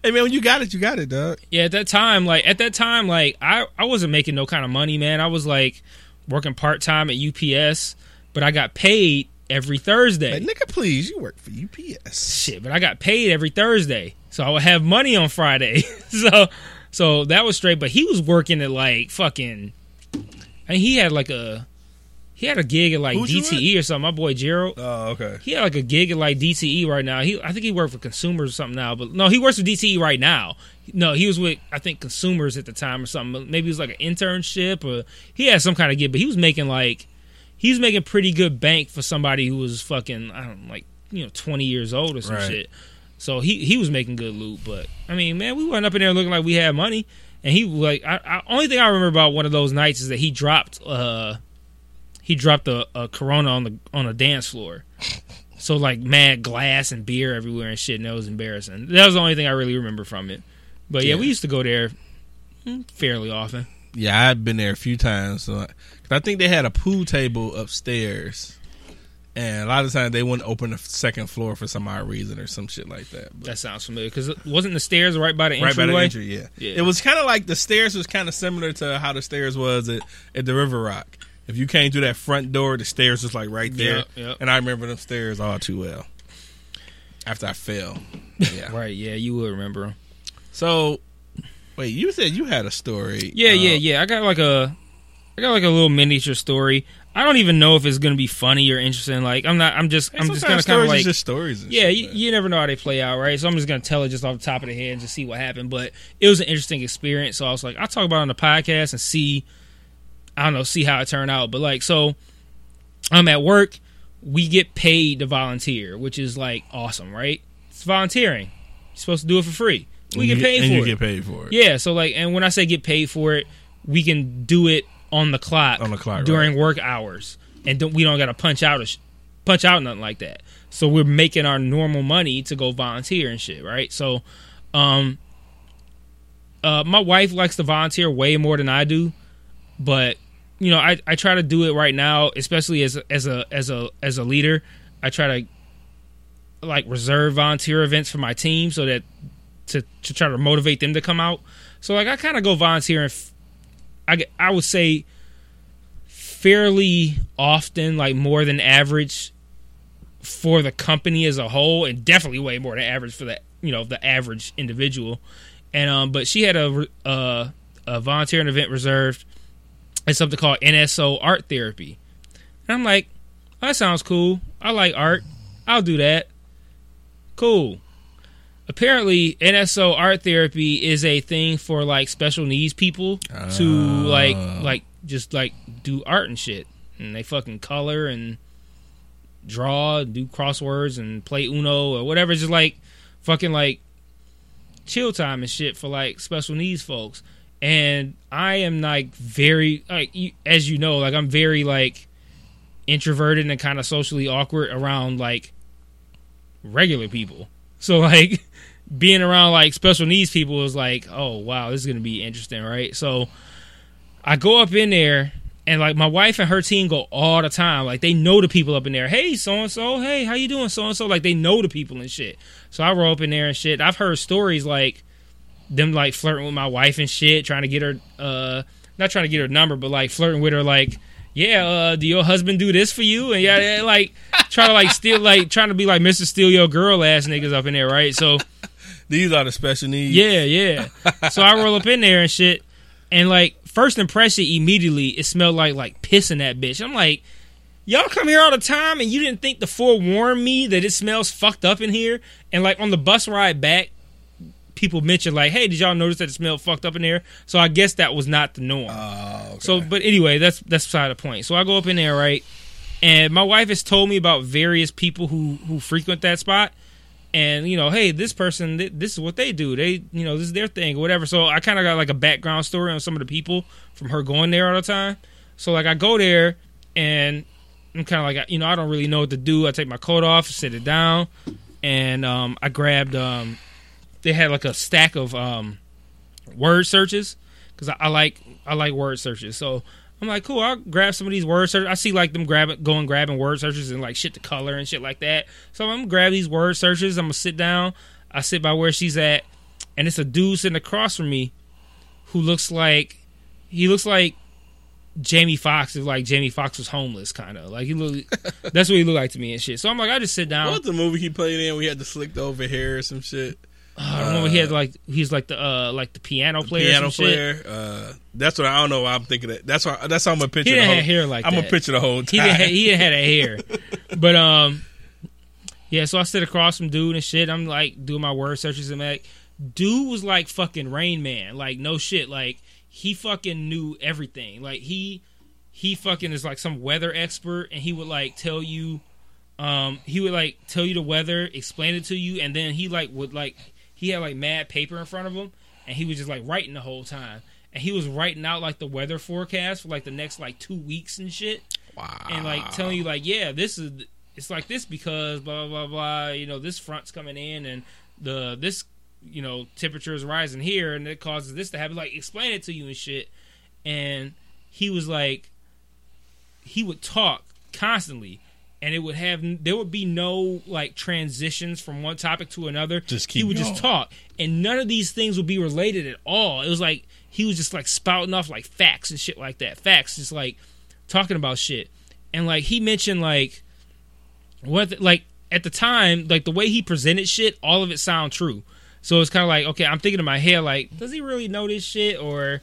Hey man, when you got it, you got it, dog. Yeah, at that time, like at that time, like I I wasn't making no kind of money, man. I was like working part time at U P S. But I got paid every Thursday. Like, nigga, please, you work for U P S. Shit, but I got paid every Thursday. So I would have money on Friday. so so that was straight. But he was working at like fucking... I mean, he had like a... He had a gig at like Who's D T E or something. My boy Gerald. Oh, okay. He had like a gig at like D T E right now. He, I think he worked for Consumers or something now. But no, he works for D T E right now. No, he was with, I think, Consumers at the time or something. Maybe it was like an internship or he had some kind of gig. But he was making like, he was making pretty good bank for somebody who was fucking, I don't know, like, you know, twenty years old or some right. shit. So he, he was making good loot. But, I mean, man, we went up in there looking like we had money. And he, like, I, I only thing I remember about one of those nights is that he dropped, uh, He dropped a, a Corona on the on a dance floor, so like mad glass and beer everywhere and shit, and that was embarrassing. That was the only thing I really remember from it. But yeah, yeah we used to go there fairly often. Yeah, I've been there a few times. So I, cause I think they had a pool table upstairs, and a lot of the times they wouldn't open the second floor for some odd reason or some shit like that. But that sounds familiar because wasn't the stairs right by the entryway? Right by the entry, yeah. yeah. It was kind of like the stairs was kind of similar to how the stairs was at, at the River Rock. If you came through that front door, the stairs was like right there. Yep, yep. And I remember them stairs all too well. After I fell. Yeah. Right, yeah, you would remember them. So, wait, you said you had a story. Yeah, um, yeah, yeah. I got like a I got like a little miniature story. I don't even know if it's going to be funny or interesting. Like, I'm not, I'm just, I'm just going to kind of like. Just stories and yeah, shit, you, you never know how they play out, right? So I'm just going to tell it just off the top of the head and just see what happened. But it was an interesting experience. So I was like, I'll talk about it on the podcast and see. I don't know, see how it turned out. But, like, so I'm um, at work. We get paid to volunteer, which is, like, awesome, right? It's volunteering. You're supposed to do it for free. We get paid for it. And you get paid for it. Yeah, so, like, and when I say get paid for it, we can do it on the clock, on the clock during right. work hours. And don't, we don't got to punch out, sh- punch out nothing like that. So we're making our normal money to go volunteer and shit, right? So um, uh, my wife likes to volunteer way more than I do, but... You know, I, I try to do it right now, especially as as a as a as a leader. I try to like reserve volunteer events for my team so that to, to try to motivate them to come out. So like I kind of go volunteering. F- I get, I would say fairly often, like more than average for the company as a whole, and definitely way more than average for the you know the average individual. And um, but she had a a, a volunteering event reserved. It's something called N S O Art Therapy. And I'm like, oh, that sounds cool. I like art. I'll do that. Cool. Apparently, N S O Art Therapy is a thing for, like, special needs people uh. to, like, like just, like, do art and shit. And they fucking color and draw, do crosswords and play Uno or whatever. It's just, like, fucking, like, chill time and shit for, like, special needs folks. And I am, like, very, like as you know, like, I'm very, like, introverted and kind of socially awkward around, like, regular people. So, like, being around, like, special needs people is like, oh, wow, this is going to be interesting, right? So I go up in there, and, like, my wife and her team go all the time. Like, they know the people up in there. Hey, so-and-so. Hey, how you doing, so-and-so? Like, they know the people and shit. So I roll up in there and shit. I've heard stories, like, them, like, flirting with my wife and shit, trying to get her, uh, not trying to get her number, but, like, flirting with her, like, yeah, uh, do your husband do this for you? And, yeah, like, trying to, like, steal, like, trying to be, like, Mister Steal Your Girl ass niggas up in there, right? So. These are the special needs. Yeah, yeah. So I roll up in there and shit, and, like, first impression immediately, it smelled like, like, pissing that bitch. I'm like, y'all come here all the time, and you didn't think to forewarn me that it smells fucked up in here? And, like, on the bus ride back, people mentioned, like, hey, did y'all notice that it smelled fucked up in there? So I guess that was not the norm. Oh, okay. So, but anyway, that's that's beside the point. So I go up in there, right? And my wife has told me about various people who, who frequent that spot. And, you know, hey, this person, th- this is what they do. They, you know, this is their thing, whatever. So I kind of got, like, a background story on some of the people from her going there all the time. So, like, I go there, and I'm kind of like, you know, I don't really know what to do. I take my coat off, sit it down, and um, I grabbed... Um, They had like a stack of um, word searches because I, I like I like word searches. So I'm like, cool. I'll grab some of these word searches. I see like them grabbing, going grabbing word searches and like shit to color and shit like that. So I'm gonna grab these word searches. I'm gonna sit down. I sit by where she's at, and it's a dude sitting across from me who looks like he looks like Jamie Foxx if like Jamie Foxx was homeless, kind of like he look. That's what he looked like to me and shit. So I'm like, I just sit down. What was the movie he played in? We had the slicked over hair or some shit. I remember uh, he had like he's like the uh, like the piano player. Piano or some player. Shit. Uh, that's what I, I don't know. Why I'm thinking that. That's why. That's how I'm gonna picture. He didn't the whole, have hair like I'm that. I'm gonna picture the whole time. He didn't. Have, he didn't have that hair. But um, yeah. So I sit across from dude and shit. I'm like doing my word searches and like, dude was like fucking Rain Man. Like no shit. Like he fucking knew everything. Like he he fucking is like some weather expert, and he would like tell you, um, he would like tell you the weather, explain it to you, and then he like would like. He had like mad paper in front of him, and he was just like writing the whole time. And he was writing out like the weather forecast for like the next like two weeks and shit. Wow. And like telling you like, yeah, this is it's like this because blah blah blah. You know, this front's coming in, and the this you know temperature is rising here, and it causes this to happen. Like explain it to you and shit. And he was like, he would talk constantly. And it would have, there would be no like transitions from one topic to another. Just keep He would going. Just talk, and none of these things would be related at all. It was like he was just like spouting off like facts and shit like that. Facts, just like talking about shit. And like he mentioned like what, like at the time, like the way he presented shit, all of it sound true. So it's kind of like, okay, I'm thinking in my head like, does he really know this shit, or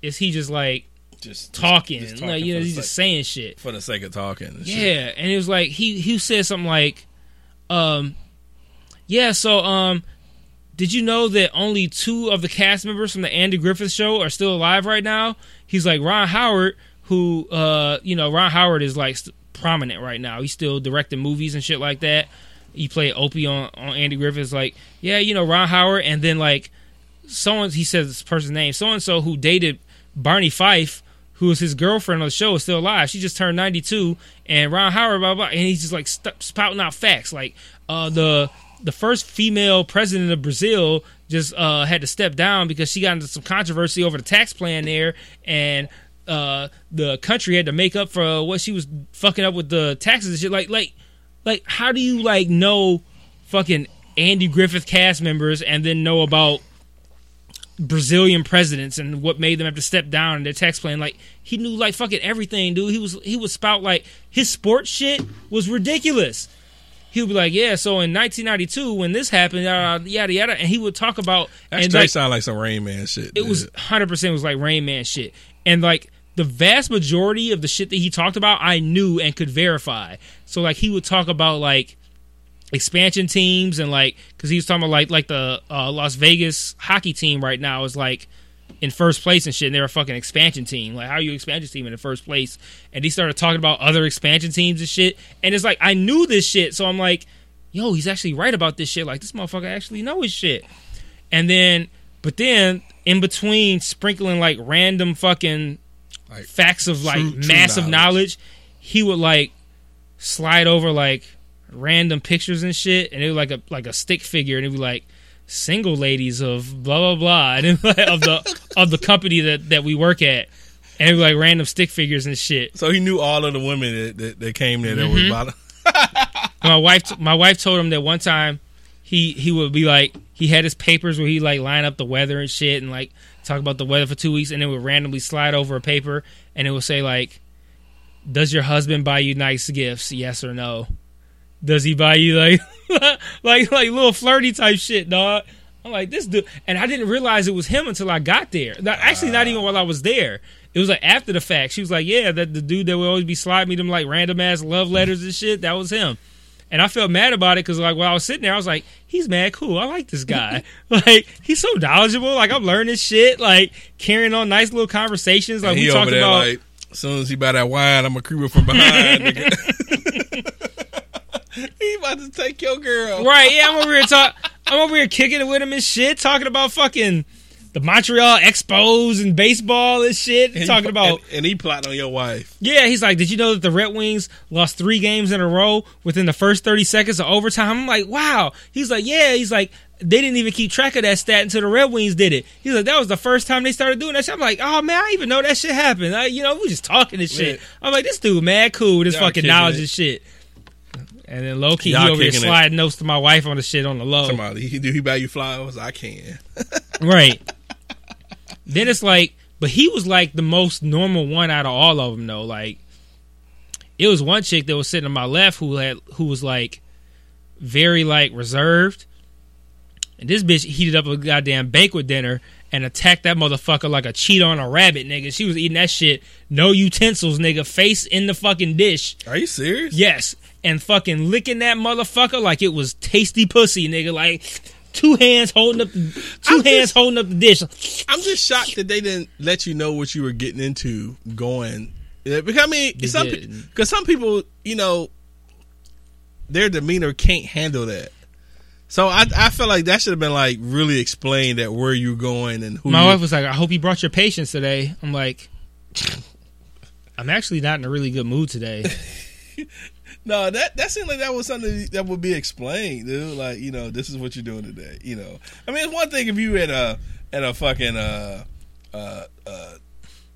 is he just like? Just talking, just, just talking like, you know, he's sake, just saying shit for the sake of talking. And yeah, shit. And it was like he he said something like, um, "Yeah, so um, did you know that only two of the cast members from the Andy Griffith Show are still alive right now?" He's like Ron Howard, who uh, you know, Ron Howard is like st- prominent right now. He's still directing movies and shit like that. He played Opie on on Andy Griffith. Like, yeah, you know, Ron Howard, and then like someone he says this person's name, so and so who dated Barney Fife, who was his girlfriend on the show, is still alive. She just turned ninety-two, and Ron Howard, blah, blah, blah, and he's just, like, st- spouting out facts. Like, uh, the the first female president of Brazil just uh, had to step down because she got into some controversy over the tax plan there, and uh, the country had to make up for what she was fucking up with the taxes and shit. Like, like, like, how do you, like, know fucking Andy Griffith cast members and then know about Brazilian presidents and what made them have to step down in their tax plan? Like he knew like fucking everything, dude. He was he would spout like his sports shit was ridiculous. He would be like, yeah, so in nineteen ninety-two when this happened, uh, yada yada, and he would talk about. That straight like, sound like some Rain Man shit. Dude. It was one hundred percent was like Rain Man shit, and like the vast majority of the shit that he talked about, I knew and could verify. So like he would talk about like expansion teams and like because he was talking about like like the uh, Las Vegas hockey team right now is like in first place and shit, and they're a fucking expansion team. Like how are you an expansion team in the first place? And he started talking about other expansion teams and shit, and it's like I knew this shit, so I'm like, yo, he's actually right about this shit. Like this motherfucker actually know his shit. And then but then in between sprinkling like random fucking like, facts of like true, massive true knowledge. knowledge, he would like slide over like random pictures and shit, and it was like a like a stick figure, and it would be like single ladies of blah blah blah, and it was like of the of the company that, that we work at, and it was like random stick figures and shit. So he knew all of the women that, that, that came there that mm-hmm. were bottom. my wife, my wife told him that one time he he would be like he had his papers where he like line up the weather and shit, and like talk about the weather for two weeks, and it would randomly slide over a paper, and it would say like, "Does your husband buy you nice gifts? Yes or no." Does he buy you like, like, like little flirty type shit, dog? I'm like this dude, and I didn't realize it was him until I got there. Not, actually, not even while I was there. It was like after the fact. She was like, "Yeah, that the dude that would always be sliding me them like random ass love letters and shit. That was him." And I felt mad about it because like while I was sitting there, I was like, "He's mad cool. I like this guy. Like he's so knowledgeable. Like I'm learning shit. Like carrying on nice little conversations. Like and we talked over there, about. Like, as soon as he buy that wine, I'm gonna creep up from behind." Nigga. He about to take your girl. Right, yeah, I'm over here talk I'm over here kicking it with him and shit, talking about fucking the Montreal Expos and baseball and shit. And talking he, about and, and he plotting on your wife. Yeah, he's like, did you know that the Red Wings lost three games in a row within the first thirty seconds of overtime? I'm like, wow. He's like, yeah, he's like, they didn't even keep track of that stat until the Red Wings did it. He's like, that was the first time they started doing that shit. I'm like, oh man, I didn't even know that shit happened. I, you know, we just talking this shit. Yeah. I'm like, this dude mad cool with his Y'all fucking knowledge it. And shit. And then low key, Y'all he over here sliding notes to my wife on the shit on the low. Somebody, he, do he buy you flowers? I can. Right. Then it's like, but he was like the most normal one out of all of them though. Like, it was one chick that was sitting on my left who had who was like very like reserved, And this bitch heated up a goddamn banquet dinner and attacked that motherfucker like a cheetah on a rabbit, nigga. She was eating that shit. No utensils, nigga. Face in the fucking dish. Are you serious? Yes. And fucking licking that motherfucker like it was tasty pussy, nigga. Like... Two hands holding up, two I'm hands just, holding up the dish. I'm just shocked that they didn't let you know what you were getting into going. Because I mean, because some, pe- some people, you know, their demeanor can't handle that. So I, I feel like that should have been like really explained at where you're going and who. My you- wife was like, "I hope you brought your patients today." I'm like, I'm actually not in a really good mood today. No, that that seemed like that was something that would be explained, dude. Like, you know, this is what you're doing today. You know, I mean, it's one thing if you at a at a fucking uh, uh, uh,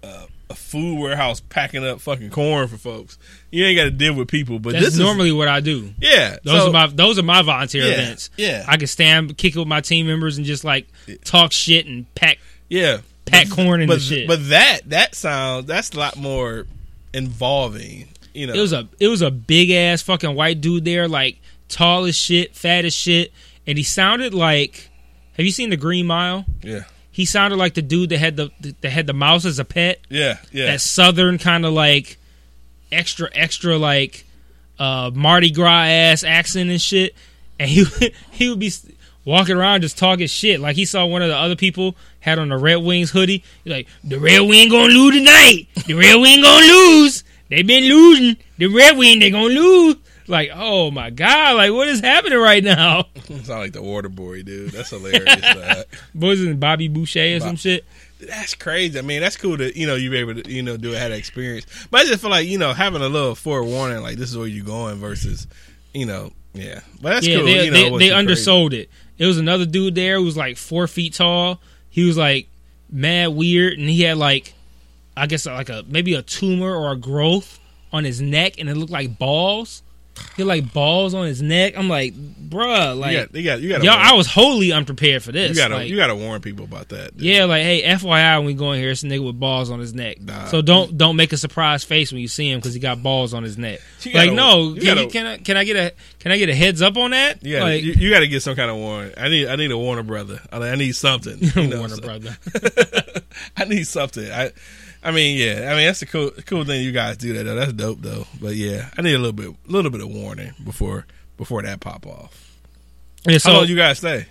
uh, a food warehouse packing up fucking corn for folks. You ain't got to deal with people, but that's this normally is, what I do. Yeah, those so, are my those are my volunteer yeah, events. Yeah, I can stand, kick it with my team members, and just like yeah. talk shit and pack yeah pack but, corn and but, shit. But that that sounds that's a lot more involving. You know. It was a it was a big ass fucking white dude there, like tall as shit, fat as shit, and he sounded like. Have you seen The Green Mile? Yeah. He sounded like the dude that had the that had the mouse as a pet. Yeah, yeah. That southern kind of like extra extra like uh, Mardi Gras ass accent and shit, and he he would be walking around just talking shit. Like he saw one of the other people had on a Red Wings hoodie. He's like, "The Red Wing gonna lose tonight. The Red Wing gonna lose." They been losing. The Red Wing, they gonna lose. Like, oh my God, like what is happening right now? It's not like the water boy, dude. That's hilarious. Boys in Bobby Boucher or Bob- some shit. That's crazy. I mean, that's cool that, you know, you be able to, you know, do it, had an experience. But I just feel like, you know, having a little forewarning, like this is where you're going versus, you know, yeah. But that's yeah, cool. They, you know, they, they undersold crazy. It. It was another dude there who was like four feet tall. He was like mad weird and he had like I guess like a maybe a tumor or a growth on his neck, and it looked like balls. He had like balls on his neck. I'm like, bruh, like you got, you got, you got y'all. Warn. I was wholly unprepared for this. You gotta, like, you gotta warn people about that. Dude. Yeah, like hey, F Y I, when we go in here, it's a nigga with balls on his neck. Nah, so don't don't make a surprised face when you see him because he got balls on his neck. Gotta, like no, you can, gotta, you, can I can I get a can I get a heads up on that? Yeah, like, you, you got to get some kind of warning. I need I need a Warner brother. I need something. You know, Warner so. brother. I need something. I. I mean, yeah. I mean, that's a cool, cool thing you guys do that though. That's dope though. But yeah, I need a little bit, a little bit of warning before, before that pop off. Yeah, so, how long you guys stay?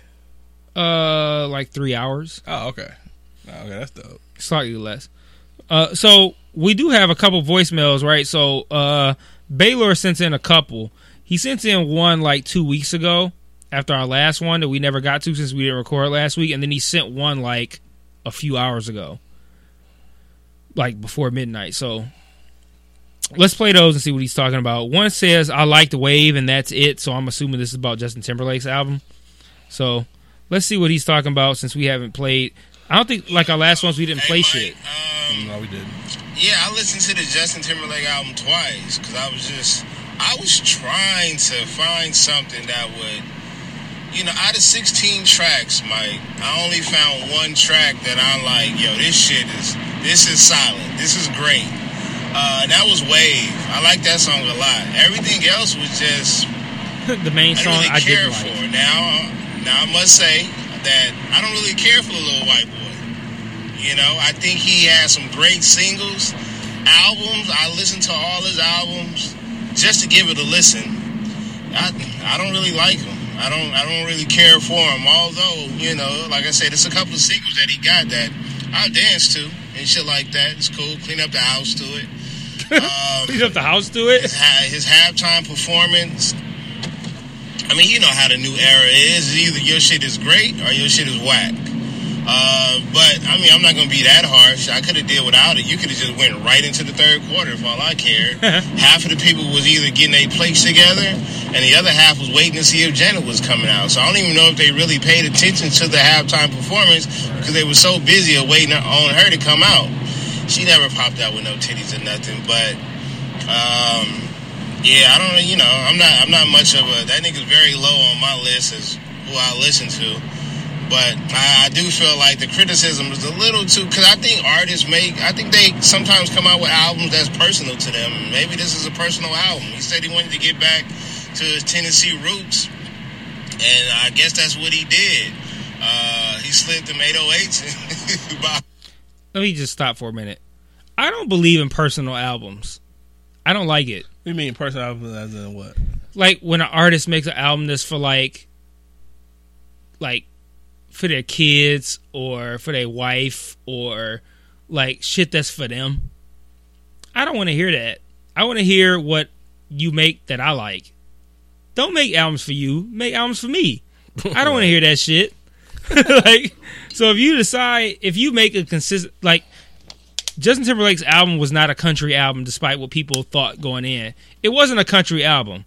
Uh, like three hours. Oh, okay. Oh, okay, that's dope. Slightly less. Uh, so we do have a couple voicemails, right? So, uh, Baylor sent in a couple. He sent in one like two weeks ago after our last one that we never got to since we didn't record last week, and then he sent one like a few hours ago. Like before midnight. So let's play those and see what he's talking about. One says, I like the wave and that's it. So I'm assuming this is about Justin Timberlake's album. So let's see what he's talking about since we haven't played. I don't think like our last ones we didn't hey, play Mike, shit. Um, no, we didn't. Yeah, I listened to the Justin Timberlake album twice because I was just, I was trying to find something that would, you know, out of sixteen tracks, Mike, I only found one track that I like, yo, this shit is... This is solid. This is great. Uh, that was Wave. I like that song a lot. Everything else was just the main song I didn't really care I did for. Like. Now, now I must say that I don't really care for the Little White Boy. You know, I think he has some great singles, albums. I listen to all his albums just to give it a listen. I I don't really like him. I don't I don't really care for him. Although, you know, like I said, there's a couple of singles that he got that I'll dance to. And shit like that. It's cool. Clean up the house to it. Um, Clean up the house to it? His, his halftime performance. I mean, you know how the new era is. Either your shit is great or your shit is whack. Uh, but, I mean, I'm not going to be that harsh. I could have did without it. You could have just went right into the third quarter for all I cared. Half of the people was either getting their plates together and the other half was waiting to see if Janet was coming out. So I don't even know if they really paid attention to the halftime performance because they were so busy waiting on her to come out. She never popped out with no titties or nothing. But, um, yeah, I don't, you know, I'm not I'm not much of a, that nigga's very low on my list as who I listen to. But I do feel like the criticism is a little too... Because I think artists make... I think they sometimes come out with albums that's personal to them. Maybe this is a personal album. He said he wanted to get back to his Tennessee roots. And I guess that's what he did. Uh, he slid them eight oh eights. And let me just stop for a minute. I don't believe in personal albums. I don't like it. What do you mean personal albums as in what? Like when an artist makes an album that's for like, like for their kids or for their wife or like shit that's for them. I don't want to hear that. I want to hear what you make that I like. Don't make albums for you. Make albums for me. I don't want to hear that shit. Like, so if you decide, if you make a consistent, like, Justin Timberlake's album was not a country album, despite what people thought going in. It wasn't a country album.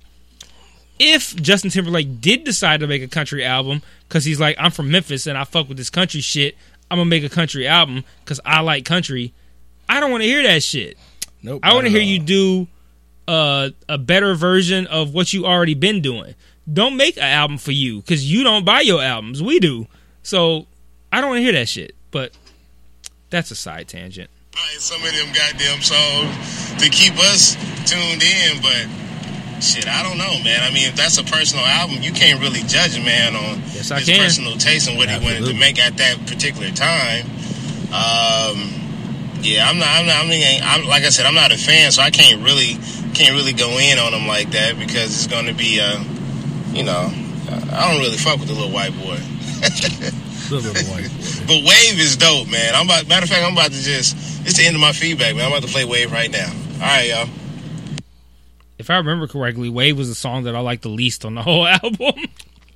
If Justin Timberlake did decide to make a country album, because he's like, I'm from Memphis and I fuck with this country shit, I'm going to make a country album because I like country. I don't want to hear that shit. Nope. I want to hear you do uh, a better version of what you already been doing. Don't make an album for you because you don't buy your albums. We do. So I don't want to hear that shit. But that's a side tangent. I ain't some of them goddamn songs to keep us tuned in. But shit, I don't know, man. I mean, if that's a personal album, you can't really judge a man on yes, his can. personal taste and what Absolutely. he wanted to make at that particular time. Um... Yeah, I'm not. I'm not. I mean, I'm, like I said, I'm not a fan, so I can't really, can't really go in on him like that because it's going to be, uh, you know, I don't really fuck with the little white boy. The little white boy. But Wave is dope, man. I'm about. Matter of fact, I'm about to just. It's the end of my feedback, man. I'm about to play Wave right now. All right, y'all. If I remember correctly, Wave was the song that I liked the least on the whole album.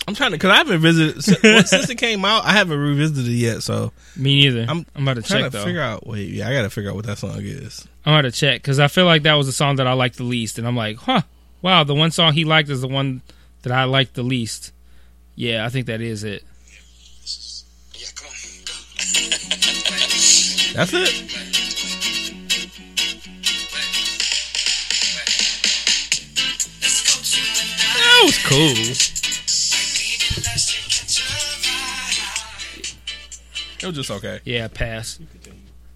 I'm trying to, because I haven't visited, since, since it came out, I haven't revisited it yet, so. Me neither. I'm, I'm about to check, to though. Figure out, wait, yeah, I got to figure out what that song is. I'm about to check, because I feel like that was the song that I liked the least, and I'm like, huh, wow, the one song he liked is the one that I liked the least. Yeah, I think that is it. Yeah, this is, yeah come on, go. That's it? That was cool. It was just okay. Yeah, pass.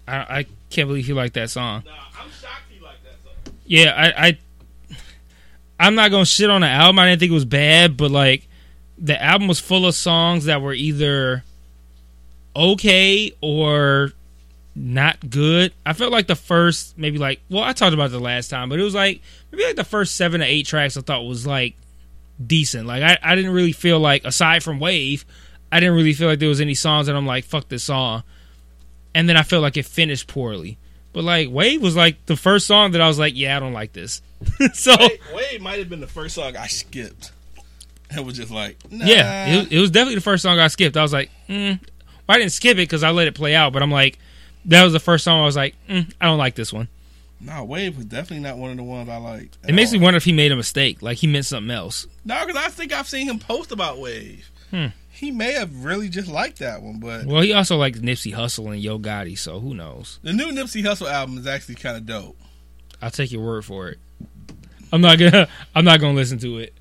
I, I can't believe he liked that song. Nah, I'm shocked he liked that song. Yeah, I, I, I'm not going to shit on the album. I didn't think it was bad, but, like, the album was full of songs that were either okay or not good. I felt like the first, maybe, like, well, I talked about it the last time, but it was, like, maybe, like, the first seven or eight tracks I thought was, like, decent. Like, I, I didn't really feel like, aside from Wave, I didn't really feel like there was any songs that I'm like, fuck this song. And then I felt like it finished poorly. But like, Wave was like the first song that I was like, yeah, I don't like this. So Wave, Wave might have been the first song I skipped. It was just like, nah. Yeah, it, it was definitely the first song I skipped. I was like, mm. Well, I didn't skip it because I let it play out. But I'm like, that was the first song I was like, mm, I don't like this one. Nah, Wave was definitely not one of the ones I liked. It makes all. me wonder if he made a mistake. Like he meant something else. No, because I think I've seen him post about Wave. Hmm. He may have really just liked that one, but... Well, he also liked Nipsey Hussle and Yo Gotti, so who knows? The new Nipsey Hussle album is actually kind of dope. I'll take your word for it. I'm not gonna. I'm not gonna listen to it.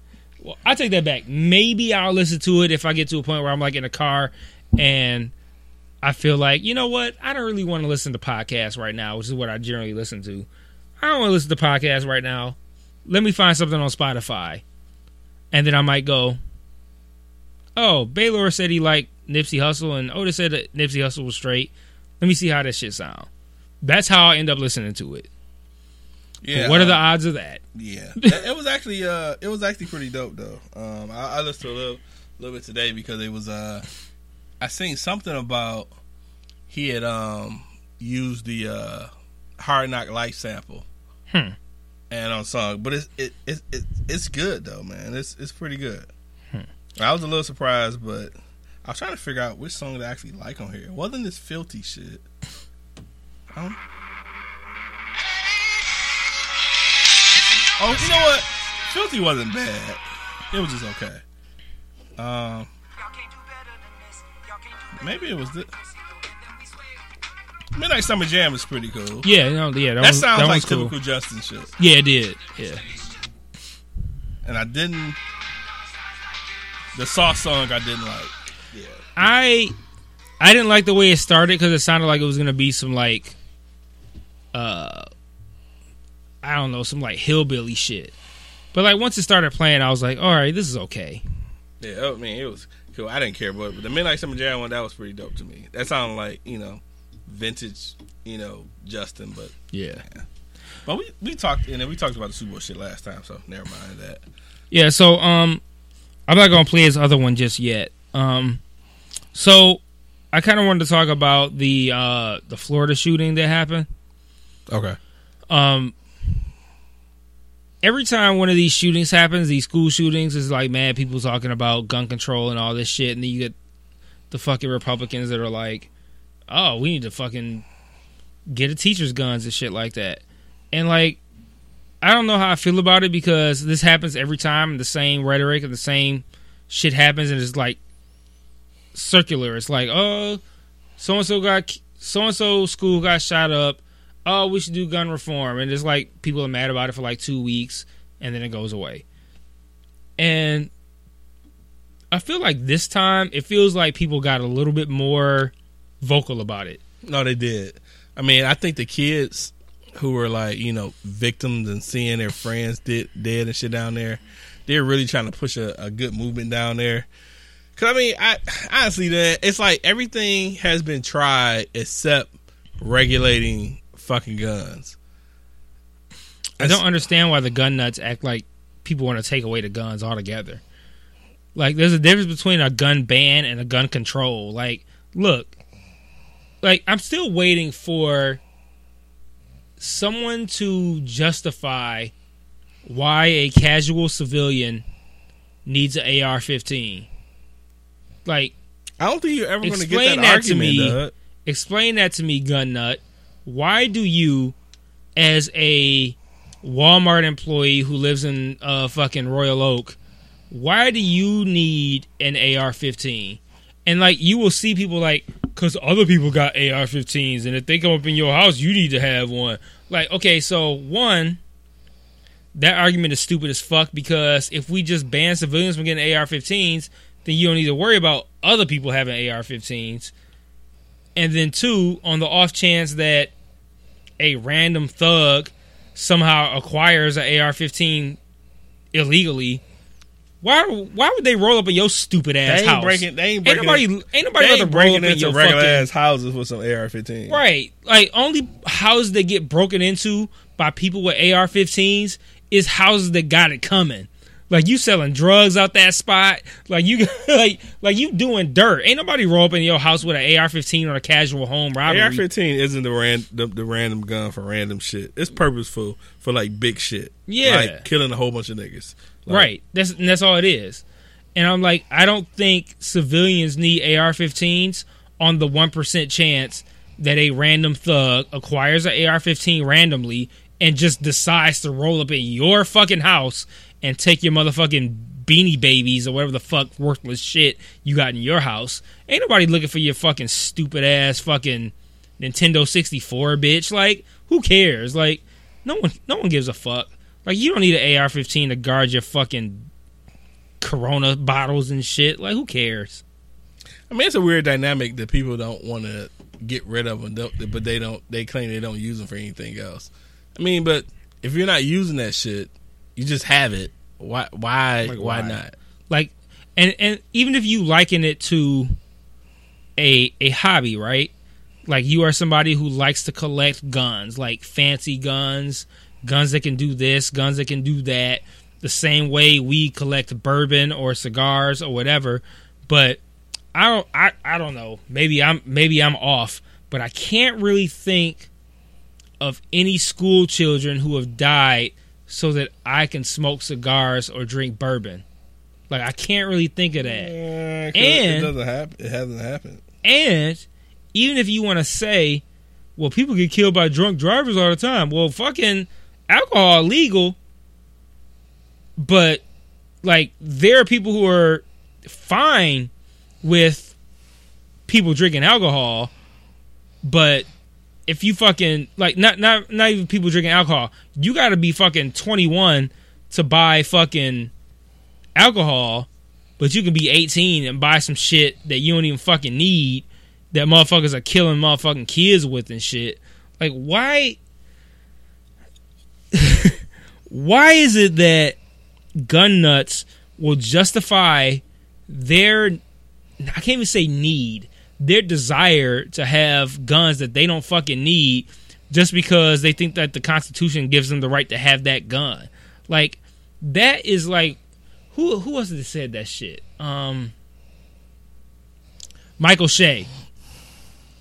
Well, I take that back. Maybe I'll listen to it if I get to a point where I'm like in a car and I feel like, you know what? I don't really want to listen to podcasts right now, which is what I generally listen to. I don't want to listen to podcasts right now. Let me find something on Spotify, and then I might go. Oh, Baylor said he liked Nipsey Hussle, and Otis said that Nipsey Hussle was straight. Let me see how that shit sound. That's how I end up listening to it. Yeah. But what are the odds of that? Yeah, it was actually uh, it was actually pretty dope though. Um, I, I listened to a little, little bit today because it was uh, I seen something about he had um used the uh, Hard Knock Life sample, hmm. and on song, but it's it, it it it's good though, man. It's it's pretty good. I was a little surprised, but I was trying to figure out which song to actually like on here. It wasn't this filthy shit. Huh? Oh, you know what? Filthy wasn't bad. It was just okay. Um, maybe it was this. Midnight Summer Jam is pretty cool. Yeah, no, yeah. That, that was, sounds that like typical cool. Justin shit. Yeah, it did. Yeah. And I didn't... The sauce song I didn't like. Yeah. I I didn't like the way it started because it sounded like it was gonna be some like, uh, I don't know, some like hillbilly shit. But like once it started playing, I was like, all right, this is okay. Yeah, I mean it was cool. I didn't care, but the Midnight Summer Jam one, that was pretty dope to me. That sounded like, you know, vintage, you know, Justin, but yeah. yeah. But we we talked and then we talked about the Super Bowl shit last time, so never mind that. Yeah, so um, I'm not gonna play his other one just yet. Um, so I kind of wanted to talk about the uh, the Florida shooting that happened. Okay. Um. Every time one of these shootings happens, these school shootings, is like mad people talking about gun control and all this shit, and then you get the fucking Republicans that are like, "Oh, we need to fucking get a teacher's guns and shit like that." And like, I don't know how I feel about it because this happens every time. The same rhetoric and the same shit happens, and it's like circular. It's like, "Oh, so and so got so and so school got shot up. Oh, we should do gun reform." And it's like people are mad about it for like two weeks and then it goes away. And I feel like this time it feels like people got a little bit more vocal about it. No, they did. I mean, I think the kids who were like, you know, victims and seeing their friends dead, dead and shit down there, they're really trying to push a, a good movement down there. Because, I mean, I honestly, that it's like everything has been tried except regulating fucking guns. I don't understand why the gun nuts act like people want to take away the guns altogether. Like, there's a difference between a gun ban and a gun control. Like, look, like, I'm still waiting for someone to justify why a casual civilian needs an A R fifteen. Like, I don't think you're ever going to get that, that argument. To me, Doug. Explain that to me, gun nut. Why do you, as a Walmart employee who lives in uh, fucking Royal Oak, why do you need an A R fifteen? And, like, you will see people like, because other people got A R fifteens, and if they come up in your house, you need to have one. Like, okay, so, one, that argument is stupid as fuck, because if we just ban civilians from getting A R fifteens, then you don't need to worry about other people having A R fifteens. And then, two, on the off chance that a random thug somehow acquires an A R fifteen illegally, why why would they roll up in your stupid ass they ain't house? Breaking, they ain't breaking. Ain't nobody, it, ain't nobody they ain't breaking into in your regular fucking, ass houses with some A R fifteen. Right. Like, only houses that get broken into by people with A R fifteens is houses that got it coming. Like, you selling drugs out that spot. Like, you like like you doing dirt. Ain't nobody roll up in your house with an A R fifteen on a casual home robbery. A R fifteen isn't the, ran, the, the random gun for random shit. It's purposeful for, like, big shit. Yeah. Like, killing a whole bunch of niggas. Like, right. That's and that's all it is. And I'm like, I don't think civilians need A R fifteens on the one percent chance that a random thug acquires an A R fifteen randomly and just decides to roll up in your fucking house and take your motherfucking Beanie Babies or whatever the fuck worthless shit you got in your house. Ain't nobody looking for your fucking stupid ass fucking Nintendo sixty-four, bitch. Like, who cares? Like, no one no one gives a fuck. Like, you don't need an A R fifteen to guard your fucking Corona bottles and shit. Like, who cares? I mean, it's a weird dynamic that people don't want to get rid of them, but they don't. They claim they don't use them for anything else. I mean, but if you're not using that shit, you just have it. Why? Why? Like, why not? Like, and and even if you liken it to a a hobby, right? Like, you are somebody who likes to collect guns, like fancy guns, guns that can do this, guns that can do that. The same way we collect bourbon or cigars or whatever. But I don't. I, I don't know. Maybe I'm maybe I'm off. But I can't really think of any school children who have died so that I can smoke cigars or drink bourbon. Like, I can't really think of that. Yeah, and it doesn't happen. It hasn't happened. And even if you want to say, well, people get killed by drunk drivers all the time. Well, fucking alcohol illegal. But, like, there are people who are fine with people drinking alcohol, but if you fucking, like, not not not even people drinking alcohol, you gotta be fucking twenty-one to buy fucking alcohol, but you can be eighteen and buy some shit that you don't even fucking need, that motherfuckers are killing motherfucking kids with and shit. Like, why why is it that gun nuts will justify their I can't even say need, their desire to have guns that they don't fucking need just because they think that the Constitution gives them the right to have that gun. Like, that is like, who who was it that said that shit? Um, Michael Shea,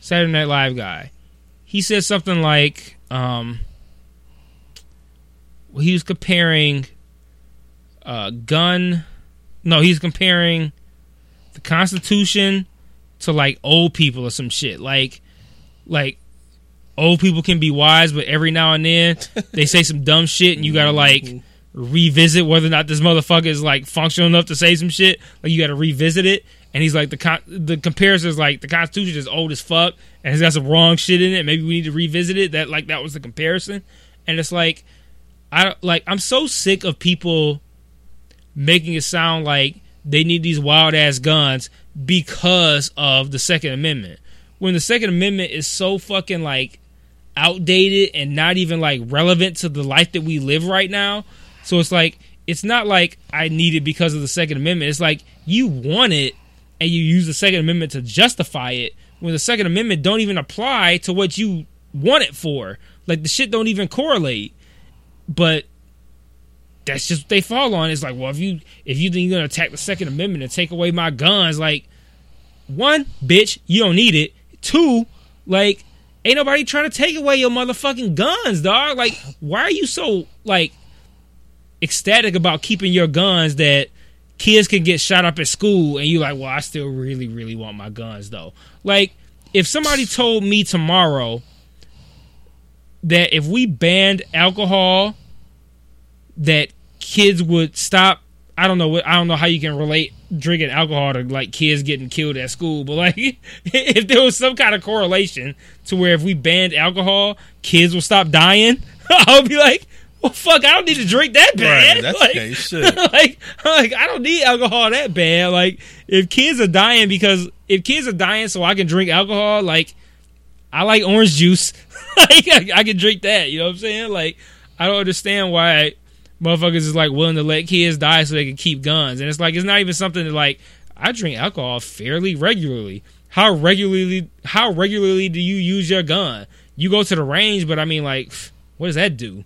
Saturday Night Live guy. He said something like, um, he was comparing uh, gun, no, he's comparing the Constitution to, like, old people or some shit. Like, like old people can be wise, but every now and then they say some dumb shit and you gotta, like, revisit whether or not this motherfucker is, like, functional enough to say some shit. Like, you gotta revisit it. And he's like, the con- the comparison is like, the Constitution is old as fuck and it's got some wrong shit in it. Maybe we need to revisit it. That, like, that was the comparison. And it's like, I, like, I'm so sick of people making it sound like they need these wild-ass guns because of the Second Amendment. When the Second Amendment is so fucking, like, outdated and not even, like, relevant to the life that we live right now. So it's like, it's not like I need it because of the Second Amendment. It's like, you want it, and you use the Second Amendment to justify it, when the Second Amendment don't even apply to what you want it for. Like, the shit don't even correlate. But that's just what they fall on. It's like, well, if you if you think you're gonna attack the Second Amendment and take away my guns, like, one, bitch, you don't need it. Two, like, ain't nobody trying to take away your motherfucking guns, dog. Like, why are you so, like, ecstatic about keeping your guns that kids can get shot up at school, and you like, well, I still really, really want my guns, though. Like, if somebody told me tomorrow that if we banned alcohol, that kids would stop. I don't know. What, I don't know how you can relate drinking alcohol to, like, kids getting killed at school. But, like, if there was some kind of correlation to where if we banned alcohol, kids will stop dying, I would be like, well, fuck, I don't need to drink that bad. Right, that's like, okay, shit. like, like, I don't need alcohol that bad. Like, if kids are dying because, if kids are dying so I can drink alcohol, like, I like orange juice. Like, I, I can drink that. You know what I'm saying? Like, I don't understand why motherfuckers is, like, willing to let kids die so they can keep guns. And it's like, it's not even something that, like, I drink alcohol fairly regularly. How regularly, how regularly do you use your gun? You go to the range, but I mean, like, what does that do?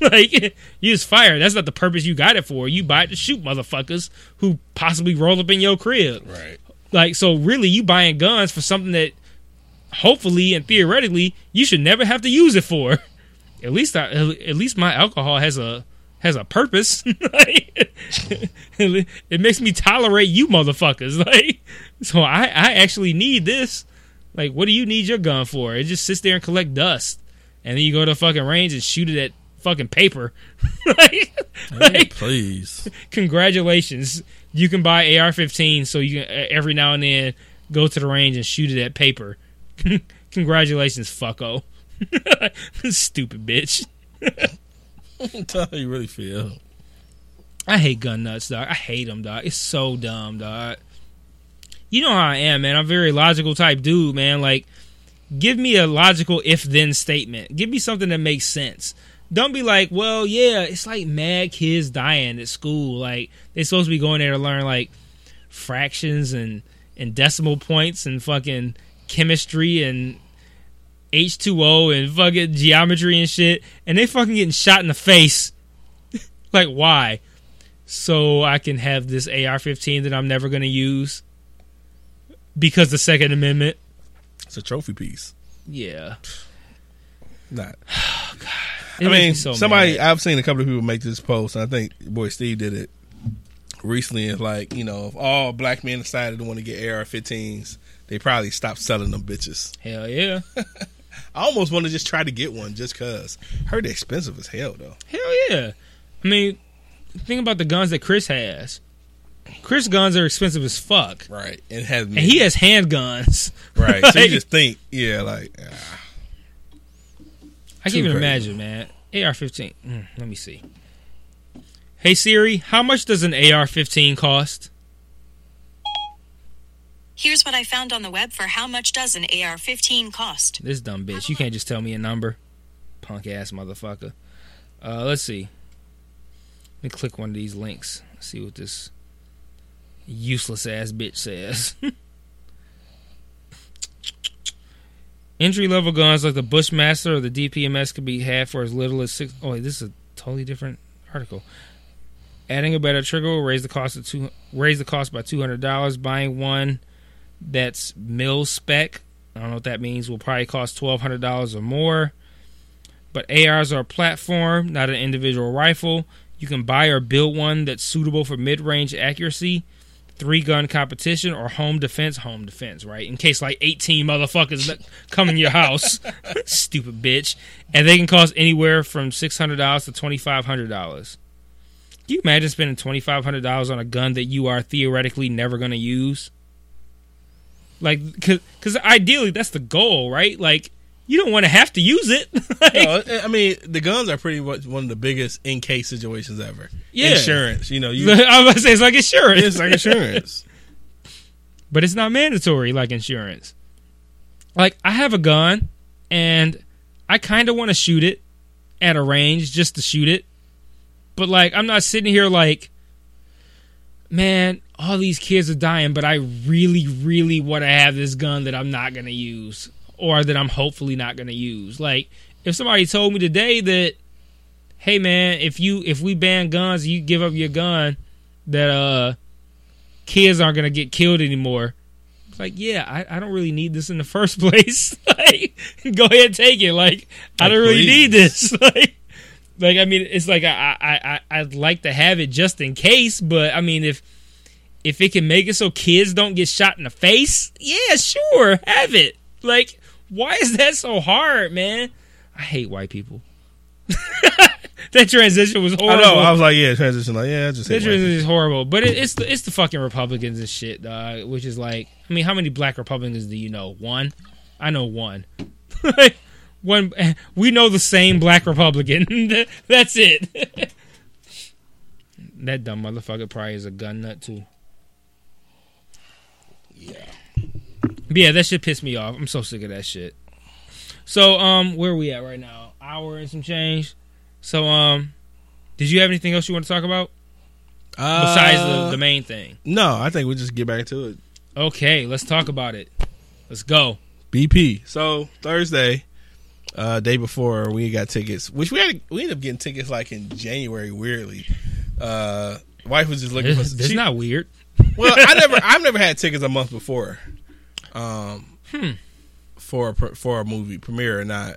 Like, you just fire. That's not the purpose you got it for. You buy it to shoot motherfuckers who possibly roll up in your crib. Right. Like, so really, you buying guns for something that hopefully and theoretically you should never have to use it for. At least, I, at least my alcohol has a has a purpose. Like, it makes me tolerate you motherfuckers. Like, so I, I actually need this. Like, what do you need your gun for? It just sits there and collect dust, and then you go to the fucking range and shoot it at fucking paper. Like, hey, like, please. Congratulations, you can buy A R fifteen, so you can every now and then go to the range and shoot it at paper. Congratulations, fucko. Stupid bitch. That's how you really feel. I hate gun nuts, dog. I hate them, dog. It's so dumb, dog. You know how I am, man. I'm a very logical type dude, man. Like, give me a logical if-then statement. Give me something that makes sense. Don't be like, well, yeah, it's like mad kids dying at school. Like, they're supposed to be going there to learn, like, fractions and, and decimal points and fucking chemistry and H two O and fucking geometry and shit. And they fucking getting shot in the face. Like, why? So I can have this A R fifteen that I'm never going to use because the Second Amendment. It's a trophy piece. Yeah. Nah. Oh, God. It I mean, so somebody, mad. I've seen a couple of people make this post, and I think boy Steve did it recently. It's like, you know, if all black men decided to want to get A R fifteens, they probably stopped selling them bitches. Hell yeah. I almost want to just try to get one just because. Heard they're expensive as hell, though. Hell yeah. I mean, think about the guns that Chris has. Chris guns are expensive as fuck. Right. And, has and he has handguns. Right. Like, so you just think, yeah, like... Uh, I can't even imagine, man. A R fifteen. Mm, let me see. Hey, Siri, how much does an A R fifteen cost? Here's what I found on the web for how much does an A R fifteen cost. This dumb bitch. You can't just tell me a number. Punk-ass motherfucker. Uh, let's see. Let me click one of these links. Let's see what this... Useless ass bitch says. Entry level guns like the Bushmaster or the D P M S could be had for as little as six. Oh, wait, this is a totally different article. Adding a better trigger will raise the cost of two, raise the cost by two hundred dollars. Buying one that's mil spec, I don't know what that means, will probably cost twelve hundred dollars or more. But A Rs are a platform, not an individual rifle. You can buy or build one that's suitable for mid-range accuracy, three-gun competition, or home defense. Home defense, right? In case, like, eighteen motherfuckers come in your house. Stupid bitch. And they can cost anywhere from six hundred dollars to twenty-five hundred dollars. Can you imagine spending twenty-five hundred dollars on a gun that you are theoretically never going to use? Like, because ideally, that's the goal, right? Like, you don't want to have to use it. Like, no, I mean, the guns are pretty much one of the biggest in-case situations ever. Yeah. Insurance, you know. You, I was going to say, it's like insurance. It's like insurance. But it's not mandatory like insurance. Like, I have a gun, and I kind of want to shoot it at a range just to shoot it. But, like, I'm not sitting here like, man, all these kids are dying, but I really, really want to have this gun that I'm not going to use. Or that I'm hopefully not going to use. Like, if somebody told me today that, hey man, if you if we ban guns, you give up your gun, that uh, kids aren't going to get killed anymore. It's like, yeah, I, I don't really need this in the first place. Like, go ahead and take it. Like, I don't really need this. Like, like I mean, it's like I I I I'd like to have it just in case. But I mean, if if it can make it so kids don't get shot in the face, yeah, sure, have it. Like. Why is that so hard, man? I hate white people. That transition was horrible. I know. I was like, yeah, transition. Like, yeah, I just hate that transition people. Is horrible. But it, it's the, it's the fucking Republicans and shit, dog. Which is like, I mean, how many black Republicans do you know? One? I know one. One. We know the same black Republican. That's it. That dumb motherfucker probably is a gun nut too. Yeah. But yeah, that shit pissed me off. I'm so sick of that shit. So, um, where are we at right now? Hour and some change. So, um, did you have anything else you want to talk about? Uh, Besides the, the main thing? No, I think we'll just get back to it. Okay, let's talk about it. Let's go. B P. So, Thursday, uh, day before, we got tickets. Which we had, we ended up getting tickets, like, in January, weirdly. Uh, wife was just looking for some cheap. That's not weird. Well, I never, I've never had tickets a month before. Um, hmm. for a, for a movie premiere or not,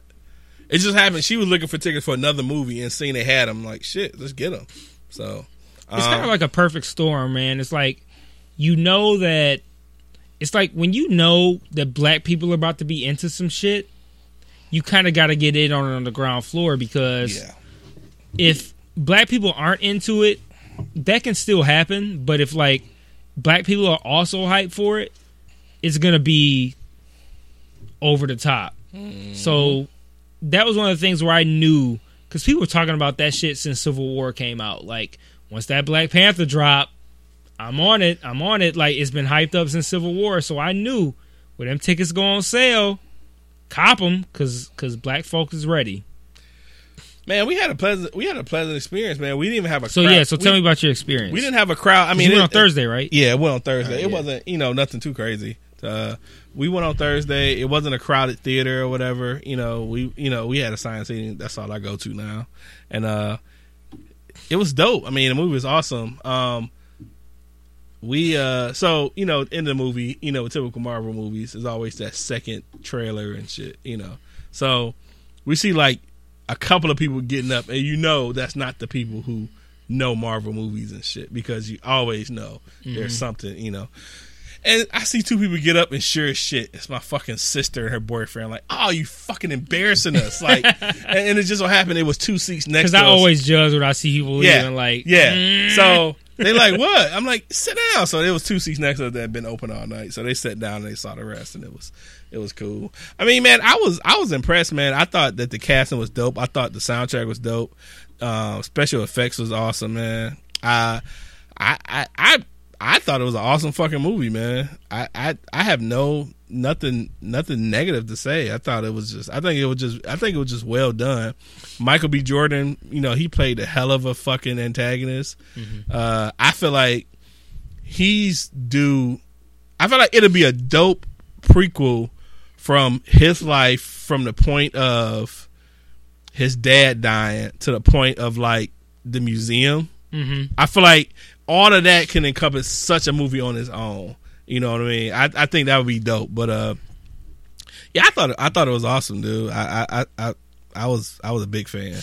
it just happened. She was looking for tickets for another movie and seeing they had them. Like, shit, let's get them. So um, it's kind of like a perfect storm, man. It's like, you know that it's like when you know that black people are about to be into some shit, you kind of got to get in on it on the ground floor because yeah. if black people aren't into it, that can still happen. But if like black people are also hyped for it. It's going to be over the top. Mm. So that was one of the things where I knew, because people were talking about that shit since Civil War came out. Like, once that Black Panther dropped, I'm on it. I'm on it. Like, it's been hyped up since Civil War. So I knew when them tickets go on sale, cop them, because black folk is ready. Man, we had a pleasant we had a pleasant experience, man. We didn't even have a so, crowd. So, yeah, so tell we, me about your experience. We didn't have a crowd. I mean, it went on Thursday, right? Yeah, it went on Thursday. Right, it yeah. wasn't, you know, nothing too crazy. Uh, we went on Thursday. It wasn't a crowded theater or whatever. You know, we you know we had a science seating. That's all I go to now, and uh, it was dope. I mean, the movie was awesome. Um, we uh, so you know, in the movie, you know, typical Marvel movies, there's always that second trailer and shit. You know, so we see like a couple of people getting up, and you know that's not the people who know Marvel movies and shit, because you always know mm-hmm. there's something, you know. And I see two people get up, and sure as shit, it's my fucking sister and her boyfriend. Like, oh, you fucking embarrassing us! Like, and it just so happened it was two seats next to us. Because I always judge when I see people yeah. leaving. Like, yeah. Mm. So they like, what? I'm like, sit down. So there was two seats next to us that had been open all night. So they sat down and they saw the rest, and it was it was cool. I mean, man, I was I was impressed, man. I thought that the casting was dope. I thought the soundtrack was dope. Uh, special effects was awesome, man. I I I. I I thought it was an awesome fucking movie, man. I, I, I have no nothing nothing negative to say. I thought it was just I think it was just I think it was just well done. Michael B. Jordan, you know, he played a hell of a fucking antagonist. Mm-hmm. Uh, I feel like he's due. I feel like it'll be a dope prequel from his life, from the point of his dad dying to the point of like the museum. Mm-hmm. I feel like all of that can encompass such a movie on its own. You know what I mean? I, I think that would be dope. But uh, yeah, I thought I thought it was awesome, dude. I I I, I was I was a big fan.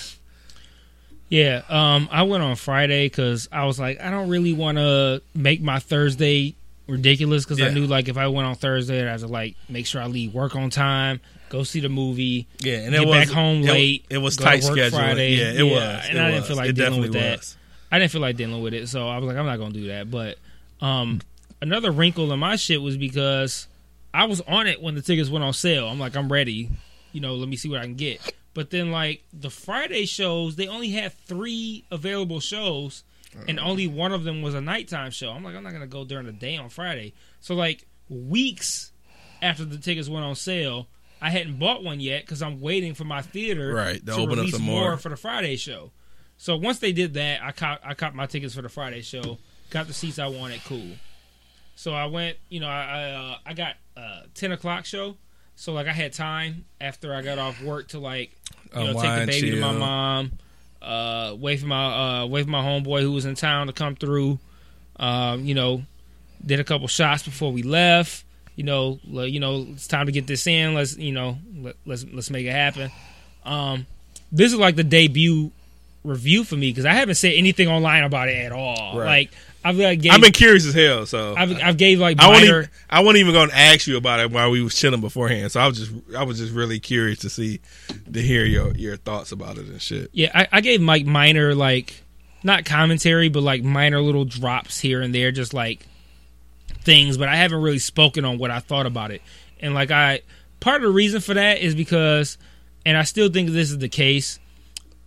Yeah, um, I went on Friday because I was like, I don't really want to make my Thursday ridiculous because yeah. I knew like if I went on Thursday, I had to like make sure I leave work on time, go see the movie, yeah, and get it was, back home it, late. It was tight schedule. Friday. Yeah, it yeah, was. And it I was. didn't feel like it dealing with that. Was. I didn't feel like dealing with it, so I was like, I'm not gonna do that. But um, another wrinkle in my shit was because I was on it when the tickets went on sale. I'm like, I'm ready. You know, let me see what I can get. But then, like, the Friday shows, they only had three available shows, and only one of them was a nighttime show. I'm like, I'm not going to go during the day on Friday. So, like, weeks after the tickets went on sale, I hadn't bought one yet because I'm waiting for my theater right, to open release up some more. more for the Friday show. So, once they did that, I caught, I caught my tickets for the Friday show, got the seats I wanted, cool. So, I went, you know, I, I, uh, I got a ten o'clock show. So, like, I had time after I got off work to, like, you know, take the baby chill. to my mom, uh, wait for my uh, wait for my homeboy who was in town to come through. Um, you know, did a couple shots before we left. You know, le- you know, it's time to get this in. Let's you know, let, let's let's make it happen. Um, this is like the debut review for me because I haven't said anything online about it at all. Right. Like I've like gave, I've been curious as hell. So I've I've gave like I minor, wasn't even, I wasn't even going to ask you about it while we was chilling beforehand. So I was just I was just really curious to see to hear your your thoughts about it and shit. Yeah, I, I gave Mike minor like not commentary but like minor little drops here and there, just like things. But I haven't really spoken on what I thought about it. And like I part of the reason for that is because, and I still think this is the case,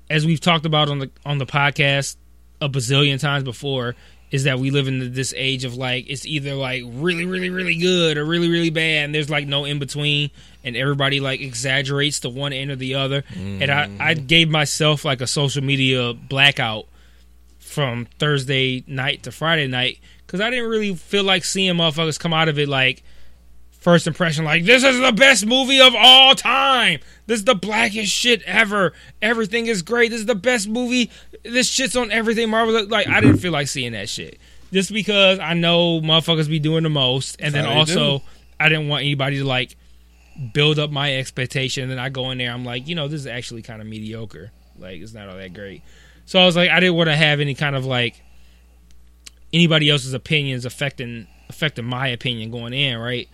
as we've talked about on the on the podcast a bazillion times before, is that we live in this age of like it's either like really really really good or really really bad, and there's like no in between, and everybody like exaggerates to one end or the other. Mm. And I, I gave myself like a social media blackout from Thursday night to Friday night because I didn't really feel like seeing motherfuckers come out of it like first impression like this is the best movie of all time, this is the blackest shit ever, everything is great, this is the best movie, this shit's on everything Marvel. Like I didn't feel like seeing that shit just because I know motherfuckers be doing the most, and that's then also I didn't want anybody to like build up my expectation and then I go in there I'm like, you know, this is actually kind of mediocre, like it's not all that great. So I was like, I didn't want to have any kind of like anybody else's opinions affecting affecting my opinion going in, right?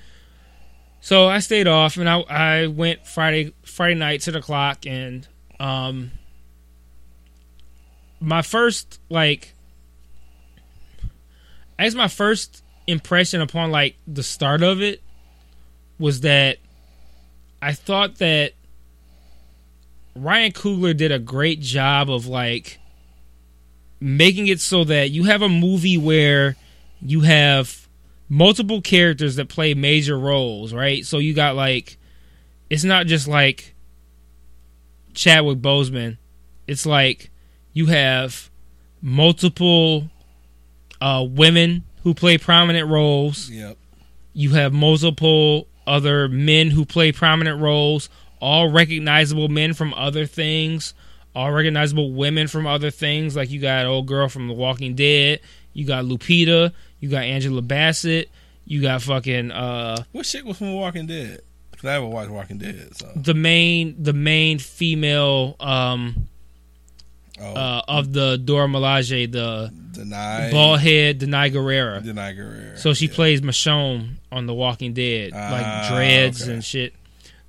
So I stayed off, and I I went Friday Friday night to the clock, and um, my first like, I guess my first impression upon like the start of it was that I thought that Ryan Coogler did a great job of like making it so that you have a movie where you have multiple characters that play major roles, right? So you got like, it's not just like Chadwick Boseman. It's like you have multiple uh, women who play prominent roles. Yep. You have multiple other men who play prominent roles, all recognizable men from other things, all recognizable women from other things. Like you got old girl from The Walking Dead. You got Lupita. You got Angela Bassett. You got fucking uh, what shit was from Walking Dead? Because I haven't watched Walking Dead. So. The main, the main female um, oh. uh, of the Dora Milaje, the Denai, bald head Denai Guerrera. Denai Guerrera. So she yeah. plays Michonne on The Walking Dead, uh, like dreads okay. and shit.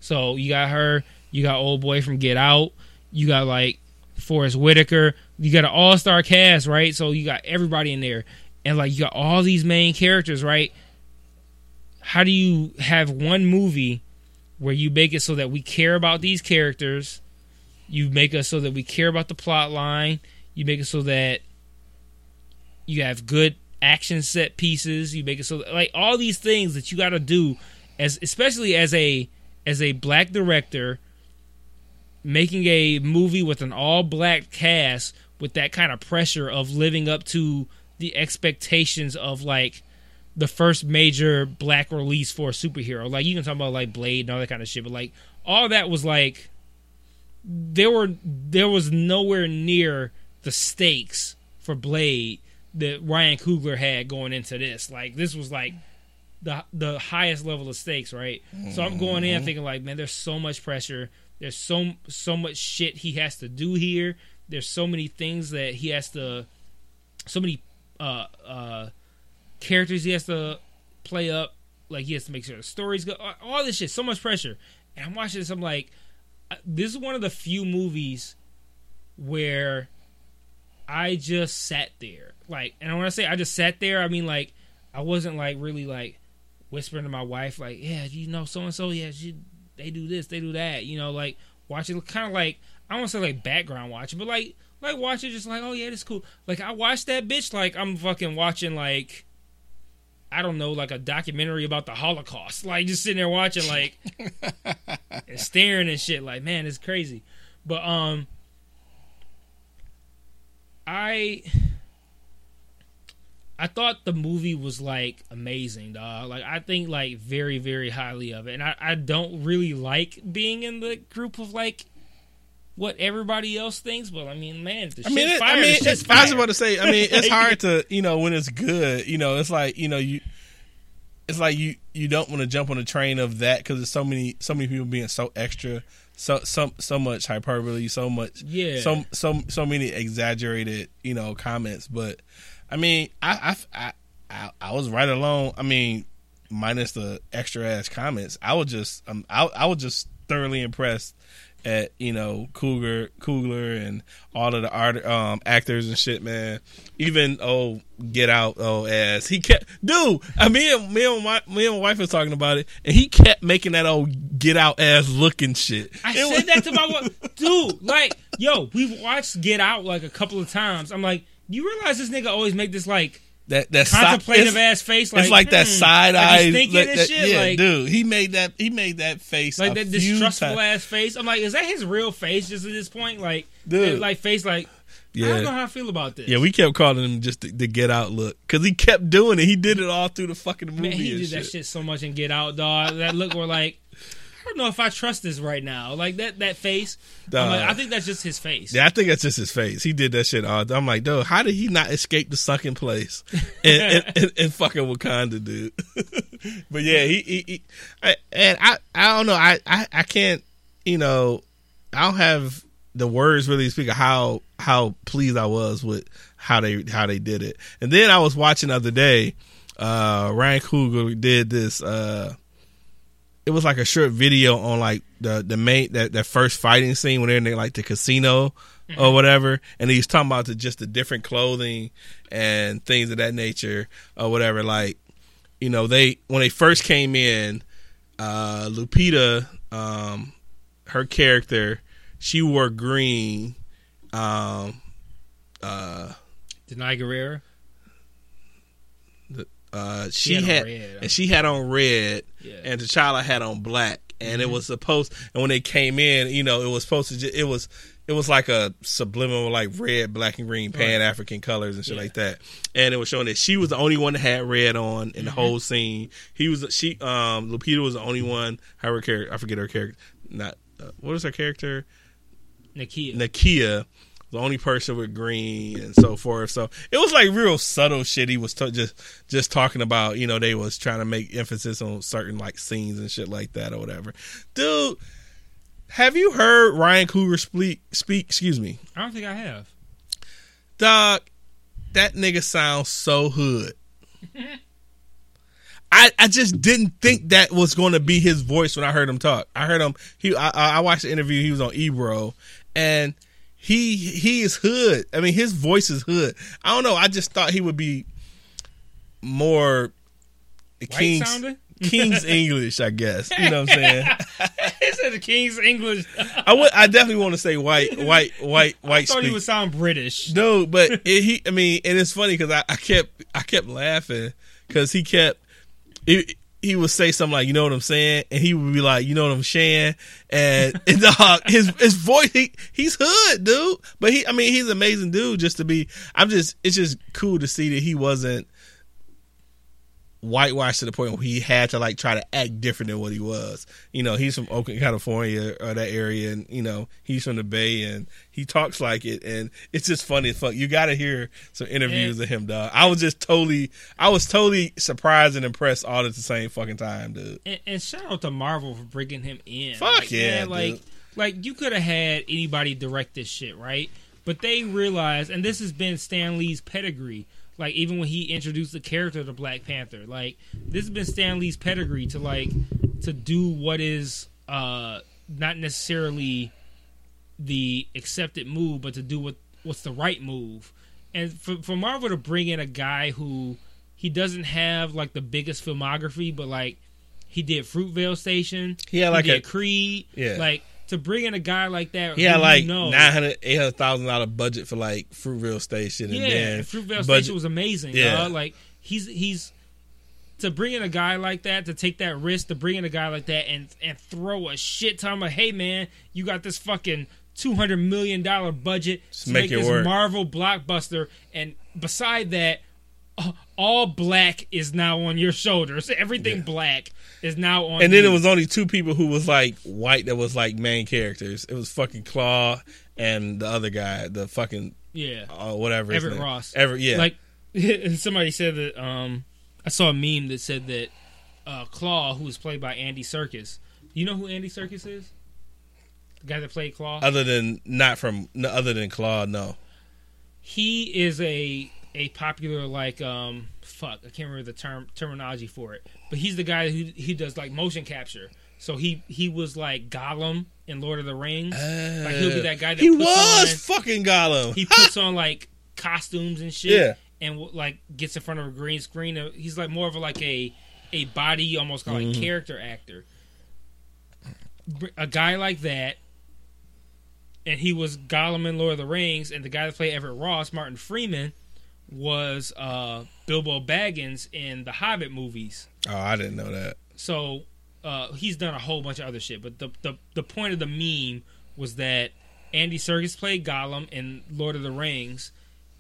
So you got her. You got old boy from Get Out. You got like Forrest Whitaker. You got an all-star cast, right? So you got everybody in there. And, like, you got all these main characters, right? How do you have one movie where you make it so that we care about these characters? You make it so that we care about the plot line. You make it so that you have good action set pieces. You make it so that, like, all these things that you got to do, as especially as a as a black director, making a movie with an all-black cast with that kind of pressure of living up to the expectations of like the first major black release for a superhero. Like, you can talk about, like, Blade and all that kind of shit, but, like, all that was, like, there were there was nowhere near the stakes for Blade that Ryan Coogler had going into this. Like, this was, like, the the highest level of stakes, right? Mm-hmm. So I'm going in thinking, like, man, there's so much pressure. There's so so much shit he has to do here. There's so many things that he has to... So many uh, uh, characters he has to play up. Like, he has to make sure the stories go... All this shit. So much pressure. And I'm watching this, I'm like... This is one of the few movies where I just sat there. Like, and when I say I just sat there, I mean, like, I wasn't, like, really, like, whispering to my wife, like, yeah, you know, so-and-so, yeah, she... They do this, they do that, you know, like, watching, kind of like, I don't want to say, like, background watching, but, like, like, watching, just like, oh, yeah, this is cool. Like, I watched that bitch, like, I'm fucking watching, like, I don't know, like, a documentary about the Holocaust. Like, just sitting there watching, like, and staring and shit, like, man, it's crazy. But, um, I, I thought the movie was, like, amazing, dog. Like, I think, like, very, very highly of it. And I, I don't really like being in the group of, like, what everybody else thinks. But, I mean, man, the I mean, shit's fire. I mean, shit's it's, fire. I was about to say, I mean, it's hard to, you know, when it's good, you know, it's like, you know, you, it's like you, you don't want to jump on the train of that because there's so many, so many people being so extra, so, so, so much hyperbole, so much, yeah, so, so, so many exaggerated, you know, comments, but... I mean, I, I, I, I was right along. I mean, minus the extra ass comments, I was just um, I, I was just thoroughly impressed at, you know, Coogler, Coogler and all of the art um, actors and shit, man. Even oh, Get Out, oh ass, he kept dude. I mean, me and my me and my wife was talking about it, and he kept making that old Get Out ass looking shit. I it said was- that to my wife, dude. Like, yo, we've watched Get Out like a couple of times. I'm like. You realize this nigga always make this like that, that contemplative si- ass face, like it's like hmm, that side eye, like thinking like, and that, shit. Yeah, like, dude, he made that he made that face, like a that few distrustful times. Ass face. I'm like, is that his real face? Just at this point, like, dude, that, like face, like yeah. I don't know how I feel about this. Yeah, we kept calling him just the, the Get Out look because he kept doing it. He did it all through the fucking movie. Man, he and did shit. That shit so much in Get Out, dog. That look where like. I don't know if I trust this right now. Like, that that face. I'm like, I think that's just his face. Yeah, I think that's just his face. He did that shit all the time. I'm like, dude, how did he not escape the sucking place in, in, in fucking Wakanda, dude? But, yeah, he... he, he I, and I, I don't know. I, I, I can't, you know... I don't have the words really to speak of how, how pleased I was with how they how they did it. And then I was watching the other day, uh, Ryan Coogler did this... Uh, It was like a short video on like the the main that, that first fighting scene when they're in the, like the casino mm-hmm. or whatever, and he's talking about the, just the different clothing and things of that nature or whatever. Like, you know, they when they first came in, uh, Lupita, um, her character, she wore green. Um, uh, Denai Guerrera. Uh, she, she had, had red, and she had on red, yeah. And T'Challa had on black, and mm-hmm. It was supposed. And when they came in, you know, it was supposed to. Just, it was, it was like a subliminal, like red, black, and green, Pan African colors and shit yeah. like that. And it was showing that she was the only one that had red on in mm-hmm. the whole scene. He was she, um, Lupita was the only one. Her character, I forget her character. Not uh, what was her character? Nakia. Nakia. The only person with green and so forth. So it was like real subtle shit he was t- just just talking about. You know, they was trying to make emphasis on certain like scenes and shit like that or whatever. Dude, have you heard Ryan Coogler speak? Speak, excuse me. I don't think I have. Dog, that nigga sounds so hood. I, I just didn't think that was going to be his voice when I heard him talk. I heard him. He I, I watched the interview. He was on Ebro and. He he is hood. I mean, his voice is hood. I don't know. I just thought he would be more King's, King's English, I guess. You know what I'm saying? He said King's English. I would. I definitely want to say white, white, white, white. I thought speak. He would sound British. No, but it, he. I mean, and it's funny because I, I kept I kept laughing because he kept. It, He would say something like, you know what I'm saying? And he would be like, you know what I'm saying? And, and dog, his his voice, he, he's hood, dude. But he, I mean, he's an amazing dude just to be, I'm just, it's just cool to see that he wasn't whitewashed to the point where he had to like try to act different than what he was. You know, he's from Oakland, California, or that area, and you know he's from the Bay, and he talks like it, and it's just funny as fuck. You got to hear some interviews yeah. of him, dog. I was just totally, I was totally surprised and impressed all at the same fucking time, dude. And, and shout out to Marvel for bringing him in. Fuck like, yeah, man, like like you could have had anybody direct this shit, right? But they realized, and this has been Stan Lee's pedigree. Like, even when he introduced the character to Black Panther, like, this has been Stan Lee's pedigree to, like, to do what is uh, not necessarily the accepted move, but to do what what's the right move. And for, for Marvel to bring in a guy who, he doesn't have, like, the biggest filmography, but, like, he did Fruitvale Station. He had, like, he did a... Creed. Yeah. Like... To bring in a guy like that, yeah, like you know, nine hundred, eight hundred thousand dollar budget for like Fruitvale Station, and yeah, then Fruitvale budget. Station was amazing. Yeah, dog. Like he's he's to bring in a guy like that, to take that risk, to bring in a guy like that, and and throw a shit ton of, hey man, you got this fucking two hundred million dollar budget Just to make, make this work. Marvel blockbuster, and beside that, all black is now on your shoulders. Everything yeah. black is now on. And then you. It was only two people who was like white that was like main characters. It was fucking Claw and the other guy, the fucking yeah, uh, whatever Everett his name. Ross. Everett, yeah. Like somebody said that. Um, I saw a meme that said that uh, Claw, who was played by Andy Serkis. You know who Andy Serkis is? The guy that played Claw. Other than not from no, other than Claw, no. He is a. A popular like um fuck I can't remember the term terminology for it, but he's the guy who he does like motion capture. So he he was like Gollum in Lord of the Rings. Uh, like he'll be that guy that he puts was on, fucking Gollum. He puts on like costumes and shit, yeah. and like gets in front of a green screen. He's like more of a, like a a body almost like mm-hmm. character actor. A guy like that, and he was Gollum in Lord of the Rings, and the guy that played Everett Ross, Martin Freeman. Was uh, Bilbo Baggins in the Hobbit movies. Oh, I didn't know that. So uh, he's done a whole bunch of other shit. But the, the the point of the meme was that Andy Serkis played Gollum in Lord of the Rings.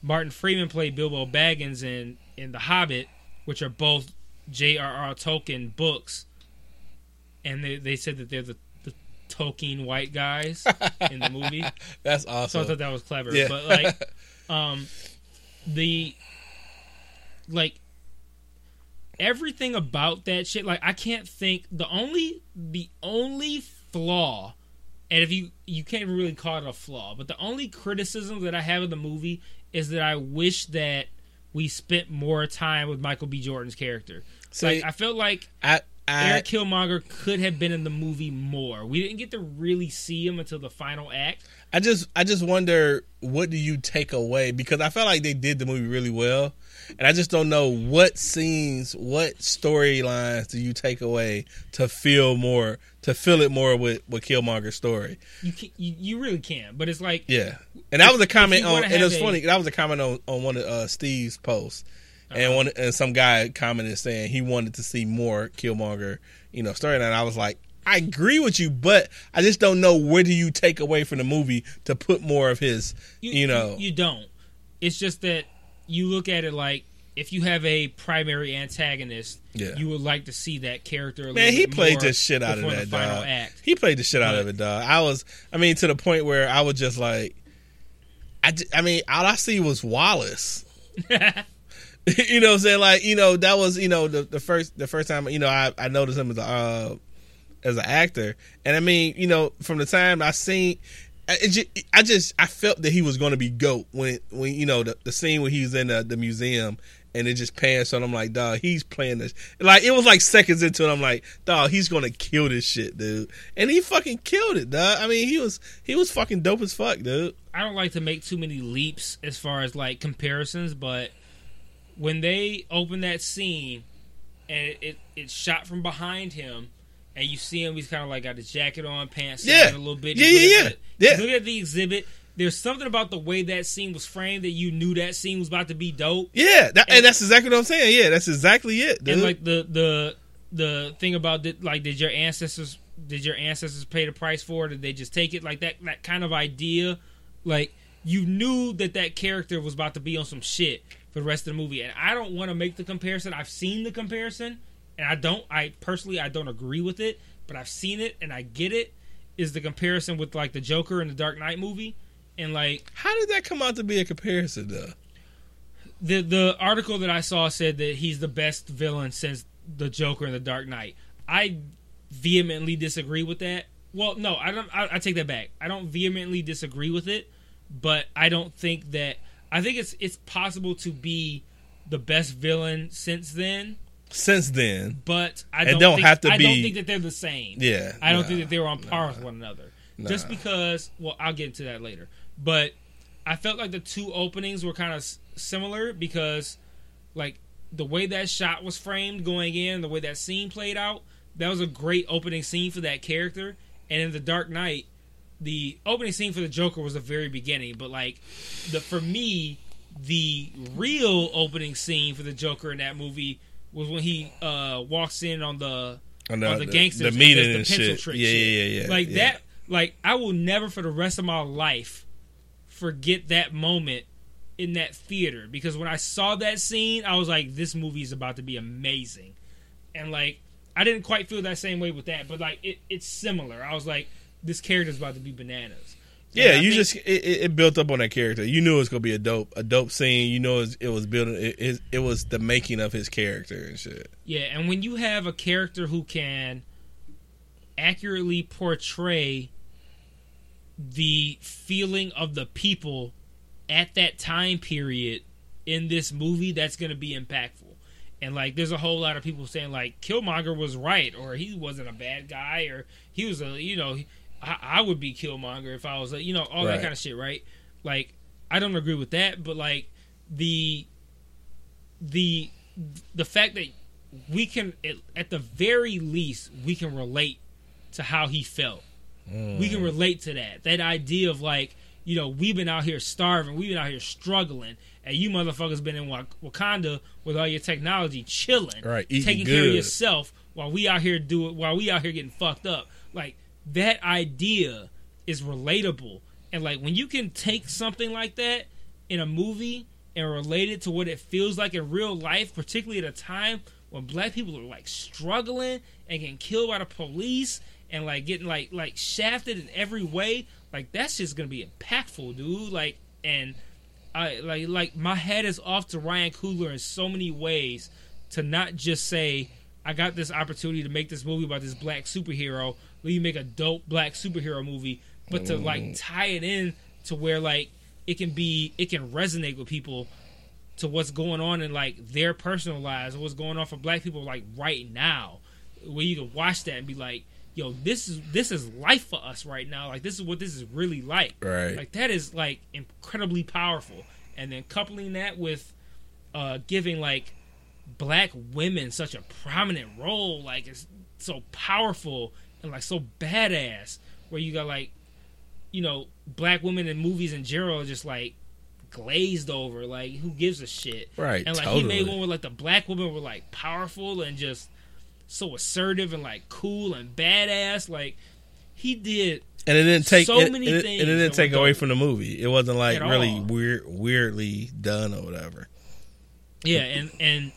Martin Freeman played Bilbo Baggins in, in The Hobbit, which are both J R R Tolkien books. And they, they said that they're the, the Tolkien white guys in the movie. That's awesome. So I thought that was clever. Yeah. But like... um. The, like, everything about that shit, like, I can't think, the only, the only flaw, and if you, you can't really call it a flaw, but the only criticism that I have of the movie is that I wish that we spent more time with Michael B. Jordan's character. So like, I felt like I, I, Eric Killmonger could have been in the movie more. We didn't get to really see him until the final act. I just I just wonder, what do you take away? Because I felt like they did the movie really well. And I just don't know what scenes, what storylines do you take away to feel more, to fill it more with, with Killmonger's story? You can, you, you really can, but it's like... Yeah. And that was a comment on... And it was a, funny. That was a comment on, on one of uh, Steve's posts. Uh-huh. And one and some guy commented saying he wanted to see more Killmonger, you know, storyline. And I was like, I agree with you, but I just don't know where do you take away from the movie to put more of his, you, you know. You don't. It's just that you look at it like if you have a primary antagonist, yeah. you would like to see that character a Man, he played this shit out of that, dog. Act. He played the shit out but, of it, dog. I was, I mean, to the point where I was just like, I, I mean, all I see was Wallace. You know what I'm saying? Like, you know, that was, you know, the, the first the first time, you know, I, I noticed him as a... Uh, as an actor. And I mean, you know, from the time I seen, I just, I, just, I felt that he was going to be GOAT when, when you know, the, the scene where he was in the, the museum and it just pans on him like, dog, he's playing this. Like, it was like seconds into it. I'm like, dog, he's going to kill this shit, dude. And he fucking killed it, dog. I mean, he was, he was fucking dope as fuck, dude. I don't like to make too many leaps as far as like comparisons, but when they opened that scene and it, it, it shot from behind him, and you see him, he's kind of like got his jacket on, pants yeah. down a little bit. Yeah, yeah, yeah. yeah. Look at the exhibit. There's something about the way that scene was framed that you knew that scene was about to be dope. Yeah, that, and, and that's exactly what I'm saying. Yeah, that's exactly it. Dude. And like the the the thing about the, like, did your ancestors did your ancestors pay the price for it? Or did they just take it? Like that that kind of idea. Like you knew that that character was about to be on some shit for the rest of the movie. And I don't want to make the comparison. I've seen the comparison, and I don't, I personally, I don't agree with it, but I've seen it and I get it. Is the comparison with like the Joker in the Dark Knight movie. And like, how did that come out to be a comparison though? The the article that I saw said that he's the best villain since the Joker in the Dark Knight. I vehemently disagree with that. Well, no, I don't. I, I take that back. I don't vehemently disagree with it, but I don't think that. I think it's it's possible to be the best villain since then. Since then, but I don't, don't think, have to I be, don't think that they're the same. Yeah, I don't nah, think that they're on par nah, with one another. Nah. Just because. Well, I'll get into that later. But I felt like the two openings were kind of similar because, like, the way that shot was framed going in, the way that scene played out, that was a great opening scene for that character. And in The Dark Knight, the opening scene for the Joker was the very beginning. But, like, the for me, the real opening scene for the Joker in that movie was when he uh, walks in on the on the, on the, the gangsters, the meeting and, and shit. Yeah, yeah, yeah, yeah. Like yeah. that. Like I will never, for the rest of my life, forget that moment in that theater, because when I saw that scene, I was like, this movie is about to be amazing. And like, I didn't quite feel that same way with that, but like it, it's similar. I was like, this character is about to be bananas. So yeah, you think, just it, it built up on that character. You knew it was gonna be a dope, a dope scene. You know, it was, it was building. It, it, it was the making of his character and shit. Yeah, and when you have a character who can accurately portray the feeling of the people at that time period in this movie, that's going to be impactful. And like, there's a whole lot of people saying like Killmonger was right, or he wasn't a bad guy, or he was a, you know, I, I would be Killmonger if I was a, you know, all right. that kind of shit. Right. Like, I don't agree with that, but like the, the, the fact that we can, at the very least, we can relate to how he felt. Mm. We can relate to that. That idea of like, you know, we've been out here starving. We've been out here struggling. And you motherfuckers been in Wak- Wakanda with all your technology, chilling, right, taking good. care of yourself while we out here do it, while we out here getting fucked up. Like, that idea is relatable. And like, when you can take something like that in a movie and relate it to what it feels like in real life, particularly at a time when black people are like struggling and getting killed by the police and like getting like like shafted in every way. Like, that's just gonna be impactful, dude. Like, and I like like my hat is off to Ryan Coogler in so many ways to not just say, I got this opportunity to make this movie about this black superhero, let me make a dope black superhero movie, but mm. to like tie it in to where like it can be it can resonate with people to what's going on in like their personal lives or what's going on for black people like right now, where you can watch that and be like, yo, this is this is life for us right now. Like, this is what this is really like. Right. Like, that is like incredibly powerful. And then coupling that with uh, giving like black women such a prominent role, like it's so powerful and like so badass. Where you got like, you know, black women in movies in general are just like glazed over. Like, who gives a shit? Right. And like totally. He made one where like the black women were like powerful and just so assertive and like cool and badass. Like, he did, and it didn't take so it, many it, things, and it didn't take away from the movie. It wasn't like really weird, weirdly done or whatever. Yeah, and and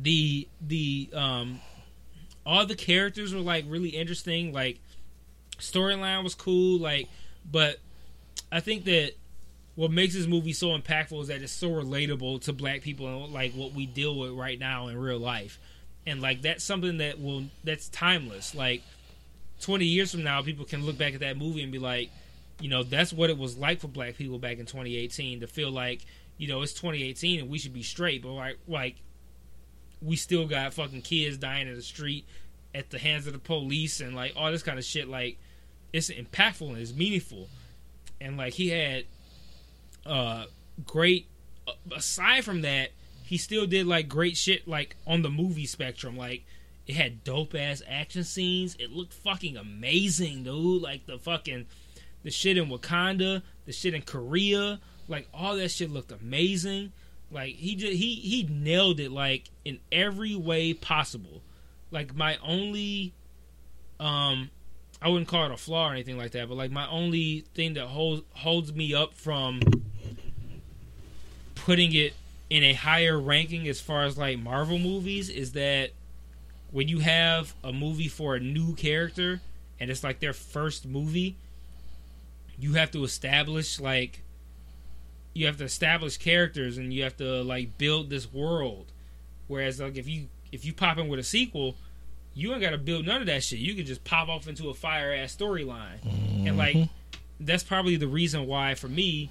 the the um all the characters were like really interesting. Like, storyline was cool. Like, but I think that what makes this movie so impactful is that it's so relatable to black people and like what we deal with right now in real life. And like, that's something that will that's timeless. Like, twenty years from now, people can look back at that movie and be like, you know, that's what it was like for black people back in twenty eighteen, to feel like, you know, it's twenty eighteen and we should be straight, but like like we still got fucking kids dying in the street at the hands of the police and like all this kind of shit. Like, it's impactful and it's meaningful. And like, he had uh great aside from that, he still did like great shit like on the movie spectrum. Like, it had dope ass action scenes. It looked fucking amazing, dude. Like, the fucking the shit in Wakanda, the shit in Korea, like all that shit looked amazing. Like, he did, he he nailed it like in every way possible. Like, my only um I wouldn't call it a flaw or anything like that, but like my only thing that holds holds me up from putting it in a higher ranking as far as like Marvel movies is that when you have a movie for a new character and it's like their first movie, you have to establish like you have to establish characters and you have to like build this world. Whereas like if you if you pop in with a sequel, you ain't got to build none of that shit. You can just pop off into a fire-ass storyline. Mm-hmm. And, like, that's probably the reason why, for me,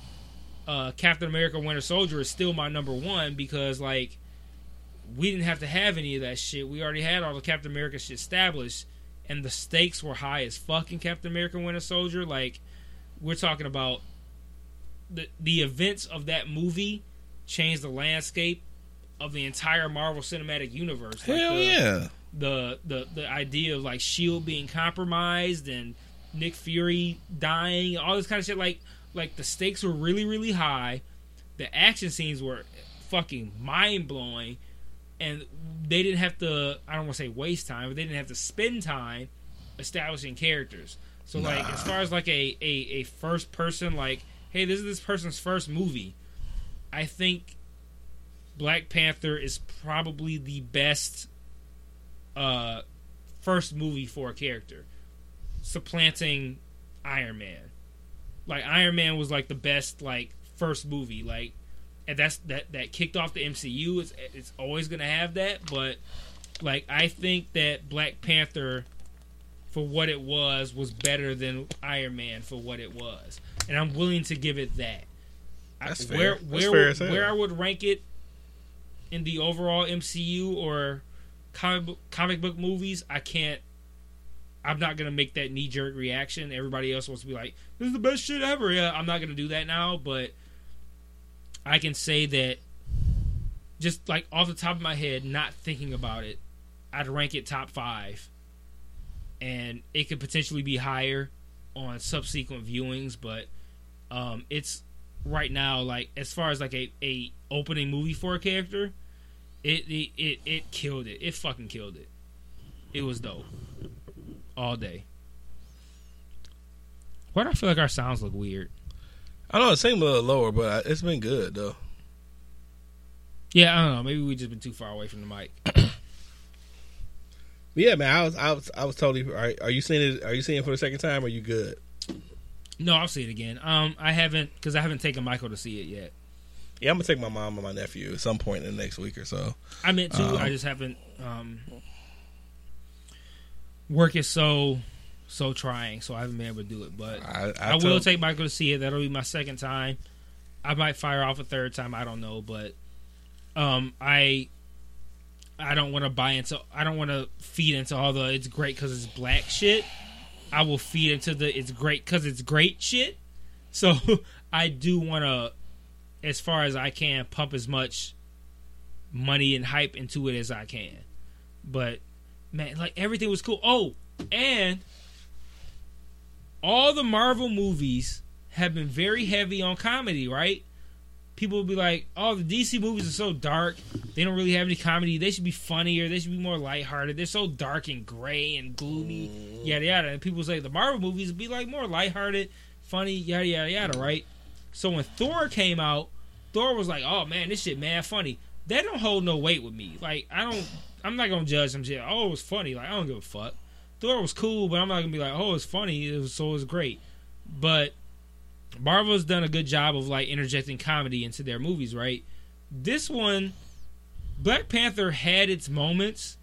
uh, Captain America Winter Soldier is still my number one because, like, we didn't have to have any of that shit. We already had all the Captain America shit established, and the stakes were high as fuck in Captain America Winter Soldier. Like, we're talking about the the events of that movie changed the landscape of the entire Marvel Cinematic Universe. Hell like the, yeah. The, the the idea of like S H I E L D being compromised and Nick Fury dying, all this kind of shit, like like the stakes were really really high, the action scenes were fucking mind blowing, and they didn't have to I don't want to say waste time, but they didn't have to spend time establishing characters. So nah. like as far as like a, a a first person, like hey, this is this person's first movie, I think Black Panther is probably the best Uh, first movie for a character, supplanting Iron Man. Like Iron Man was like the best like first movie, like, and that's that that kicked off the M C U. It's it's always gonna have that, but like I think that Black Panther, for what it was, was better than Iron Man for what it was, and I'm willing to give it that. That's I, fair. Where that's where fair would, where I would rank it in the overall M C U or Comic book, comic book movies, I can't. I'm not gonna make that knee jerk reaction. Everybody else wants to be like, "This is the best shit ever." Yeah, I'm not gonna do that now, but I can say that just like off the top of my head, not thinking about it, I'd rank it top five, and it could potentially be higher on subsequent viewings. But um, it's right now like as far as like a, a opening movie for a character. It, it it it killed it. It fucking killed it. It was dope. All day. Why do I feel like our sounds look weird? I don't know. It seemed a little lower, but it's been good, though. Yeah, I don't know. Maybe we just been too far away from the mic. Yeah, man. I was I was I was totally. Are, are you seeing it? Are you seeing it for the second time? Or are you good? No, I'll see it again. Um, I haven't because I haven't taken Michael to see it yet. Yeah, I'm going to take my mom and my nephew at some point in the next week or so. I meant to. Um, I just haven't. Um, work is so, so trying, so I haven't been able to do it. But I, I, I will take Michael to see it. That'll be my second time. I might fire off a third time. I don't know. But um, I I don't want to buy into, I don't want to feed into all the it's great because it's black shit. I will feed into the it's great because it's great shit. So I do want to, as far as I can, pump as much money and hype into it as I can. But, man, like, everything was cool. Oh, and all the Marvel movies have been very heavy on comedy, right? People will be like, oh, the D C movies are so dark. They don't really have any comedy. They should be funnier. They should be more lighthearted. They're so dark and gray and gloomy, yada, yada. And people say the Marvel movies would be, like, more lighthearted, funny, yada, yada, yada, right? So when Thor came out, Thor was like, oh, man, this shit mad funny. That don't hold no weight with me. Like, I don't, I'm not going to judge some shit. Oh, it was funny. Like, I don't give a fuck. Thor was cool, but I'm not going to be like, oh, it's funny, it was, so it was great. But Marvel's done a good job of, like, interjecting comedy into their movies, right? This one, Black Panther had its moments.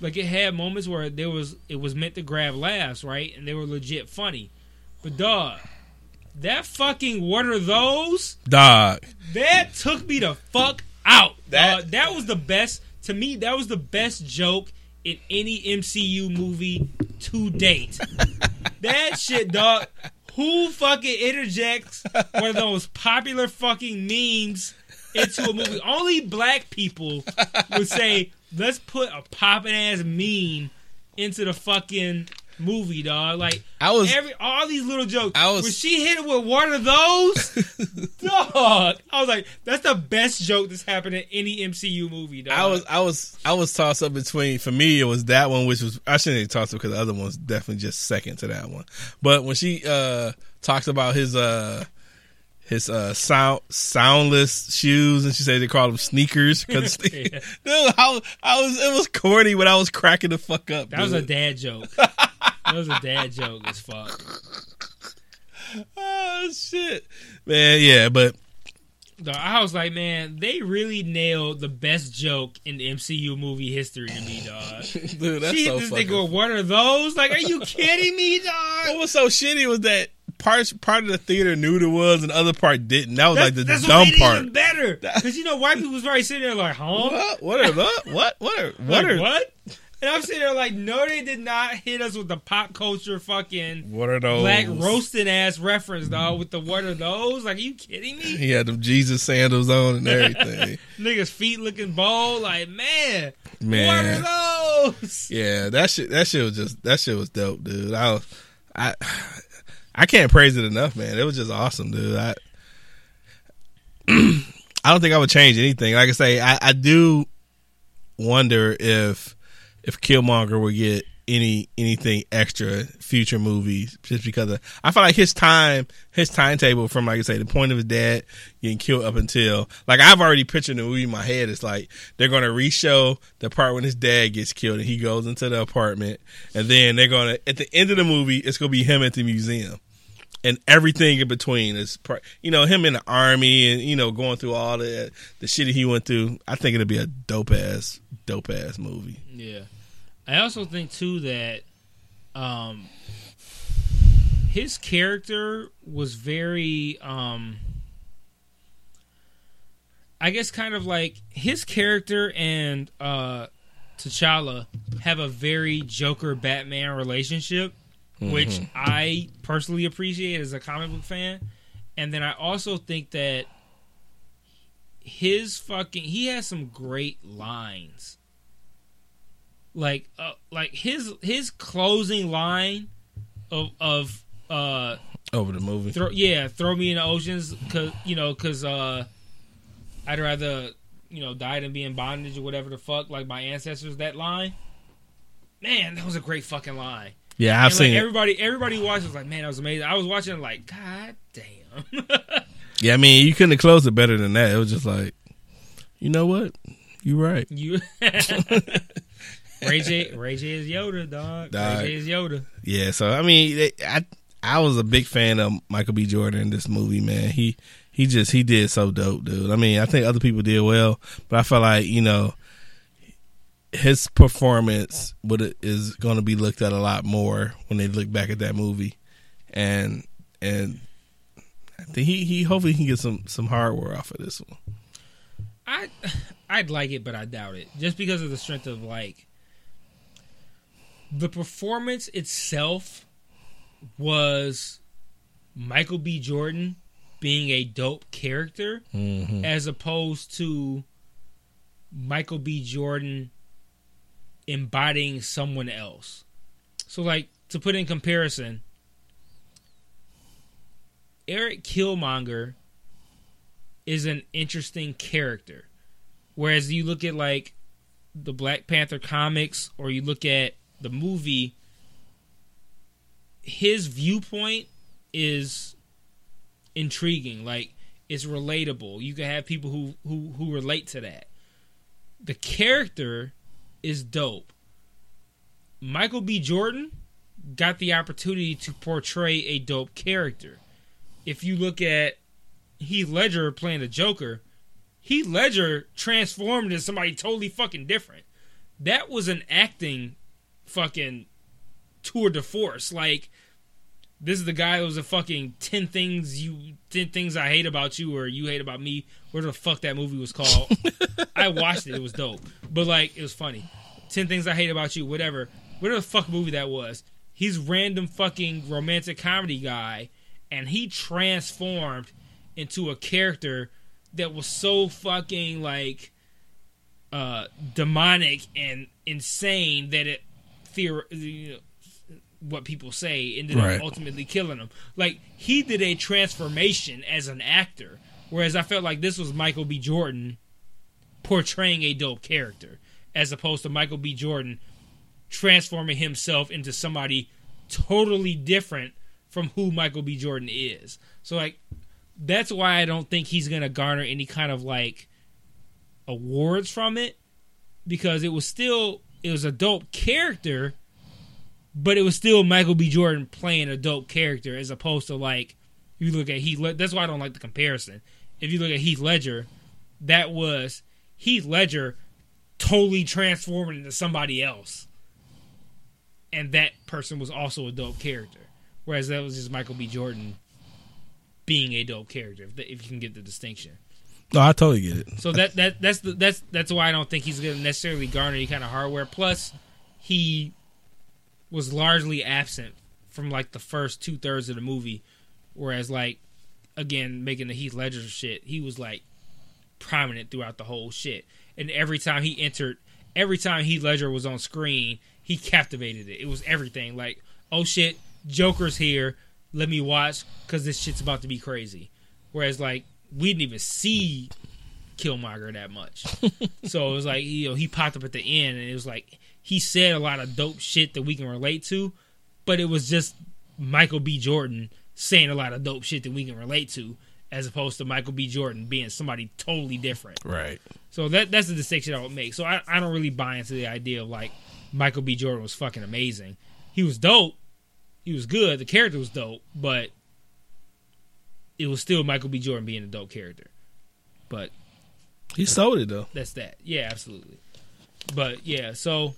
Like, it had moments where there was, it was meant to grab laughs, right? And they were legit funny. But, dog, that fucking what are those? Dog. That took me the fuck out. That uh, that was the best. To me, that was the best joke in any M C U movie to date. That shit, dog. Who fucking interjects one of those popular fucking memes into a movie? Only black people would say, let's put a popping ass meme into the fucking movie, dog. Like I was every all these little jokes. I was, when she hit it with one of those, dog. I was like, that's the best joke that's happened in any M C U movie, dog. I was, I was, I was tossed up between. For me, it was that one, which was I shouldn't have tossed up because the other one's definitely just second to that one. But when she uh, talks about his uh, his uh, sound soundless shoes, and she said they called them sneakers because yeah. I, I was it was corny, but I was cracking the fuck up. That dude. was a dad joke. That was a dad joke as fuck. Oh, shit. Man, yeah, but... I was like, man, they really nailed the best joke in the M C U movie history to me, dog. Dude, that's she, so this nigga with one of those? Like, are you kidding me, dog? What was so shitty was that part, part of the theater knew there was and the other part didn't. That was that's, like the that's dumb what part. That's even better. Because, you know, white people was probably sitting there like, huh? What? What are the... What? What are... What? Like, are, what? And I'm sitting there like, no, they did not hit us with the pop culture fucking what are those? Black roasted ass reference, dog, with the what are those? Like, are you kidding me? He had them Jesus sandals on and everything. Niggas' feet looking bald, like, man, man, what are those? Yeah, that shit that shit was just that shit was dope, dude. I was, I I can't praise it enough, man. It was just awesome, dude. I I don't think I would change anything. Like I say, I, I do wonder if If Killmonger would get any anything extra future movies, just because of, I feel like his time, his timetable from like I say the point of his dad getting killed up until like I've already pictured the movie in my head. It's like they're gonna reshow the part when his dad gets killed and he goes into the apartment, and then they're gonna at the end of the movie it's gonna be him at the museum, and everything in between is part, you know, him in the army and you know going through all the the shit he went through. I think it'll be a dope ass dope ass movie. Yeah. I also think, too, that um, his character was very, um, I guess, kind of like his character and uh, T'Challa have a very Joker-Batman relationship, mm-hmm. which I personally appreciate as a comic book fan. And then I also think that his fucking, he has some great lines. Like, uh, like his his closing line of of uh, over the movie, throw, yeah, throw me in the oceans, cause you know, cause uh, I'd rather you know die than be in bondage or whatever the fuck, like my ancestors. That line, man, that was a great fucking line. Yeah, I've and, seen like, it. Everybody, everybody watched was like, man, that was amazing. I was watching it like, god damn. Yeah, I mean, you couldn't have closed it better than that. It was just like, you know what, you right, you. Ray J, Ray J is Yoda, dog. dog. Ray J is Yoda. Yeah, so I mean, they, I I was a big fan of Michael B. Jordan in this movie, man. He he just he did so dope, dude. I mean, I think other people did well, but I felt like you know his performance would is going to be looked at a lot more when they look back at that movie, and and I think he he hopefully he can get some some hardware off of this one. I I'd like it, but I doubt it, just because of the strength of like. The performance itself was Michael B. Jordan being a dope character mm-hmm. as opposed to Michael B. Jordan embodying someone else. So, like, to put in comparison, Eric Killmonger is an interesting character. Whereas you look at, like, the Black Panther comics or you look at the movie, his viewpoint is intriguing. Like, it's relatable. You can have people who, who, who relate to that. The character is dope. Michael B. Jordan got the opportunity to portray a dope character. If you look at Heath Ledger playing the Joker, Heath Ledger transformed into somebody totally fucking different. That was an acting fucking tour de force. Like, this is the guy that was a fucking ten things you ten things I hate about you or you hate about me, whatever the fuck that movie was called. I watched it, it was dope, but like it was funny. Ten things I hate about you, whatever whatever the fuck movie that was. He's random fucking romantic comedy guy, and he transformed into a character that was so fucking like uh demonic and insane that it Theor- what people say ended right. up ultimately killing him. Like, he did a transformation as an actor, whereas I felt like this was Michael B. Jordan portraying a dope character, as opposed to Michael B. Jordan transforming himself into somebody totally different from who Michael B. Jordan is. So, like, that's why I don't think he's going to garner any kind of, like, awards from it, because it was still, it was a dope character, but it was still Michael B. Jordan playing a dope character, as opposed to, like, you look at Heath Ledger. That's why I don't like the comparison. If you look at Heath Ledger, that was Heath Ledger totally transformed into somebody else. And that person was also a dope character. Whereas that was just Michael B. Jordan being a dope character, if, the, if you can get the distinction. No, I totally get it. So that that that's the, that's that's why I don't think he's going to necessarily garner any kind of hardware. Plus, he was largely absent from, like, the first two thirds of the movie. Whereas, like, again, making the Heath Ledger shit, he was, like, prominent throughout the whole shit. And every time he entered, every time Heath Ledger was on screen, he captivated it. It was everything. Like, oh shit, Joker's here. Let me watch, because this shit's about to be crazy. Whereas, like, we didn't even see Killmonger that much. So it was like, you know, he popped up at the end, and it was like, he said a lot of dope shit that we can relate to, but it was just Michael B. Jordan saying a lot of dope shit that we can relate to, as opposed to Michael B. Jordan being somebody totally different. Right. So that that's the distinction I would make. So I, I don't really buy into the idea of, like, Michael B. Jordan was fucking amazing. He was dope. He was good. The character was dope, but it was still Michael B. Jordan being a dope character. But he sold it, though. That's that. Yeah, absolutely. But yeah, so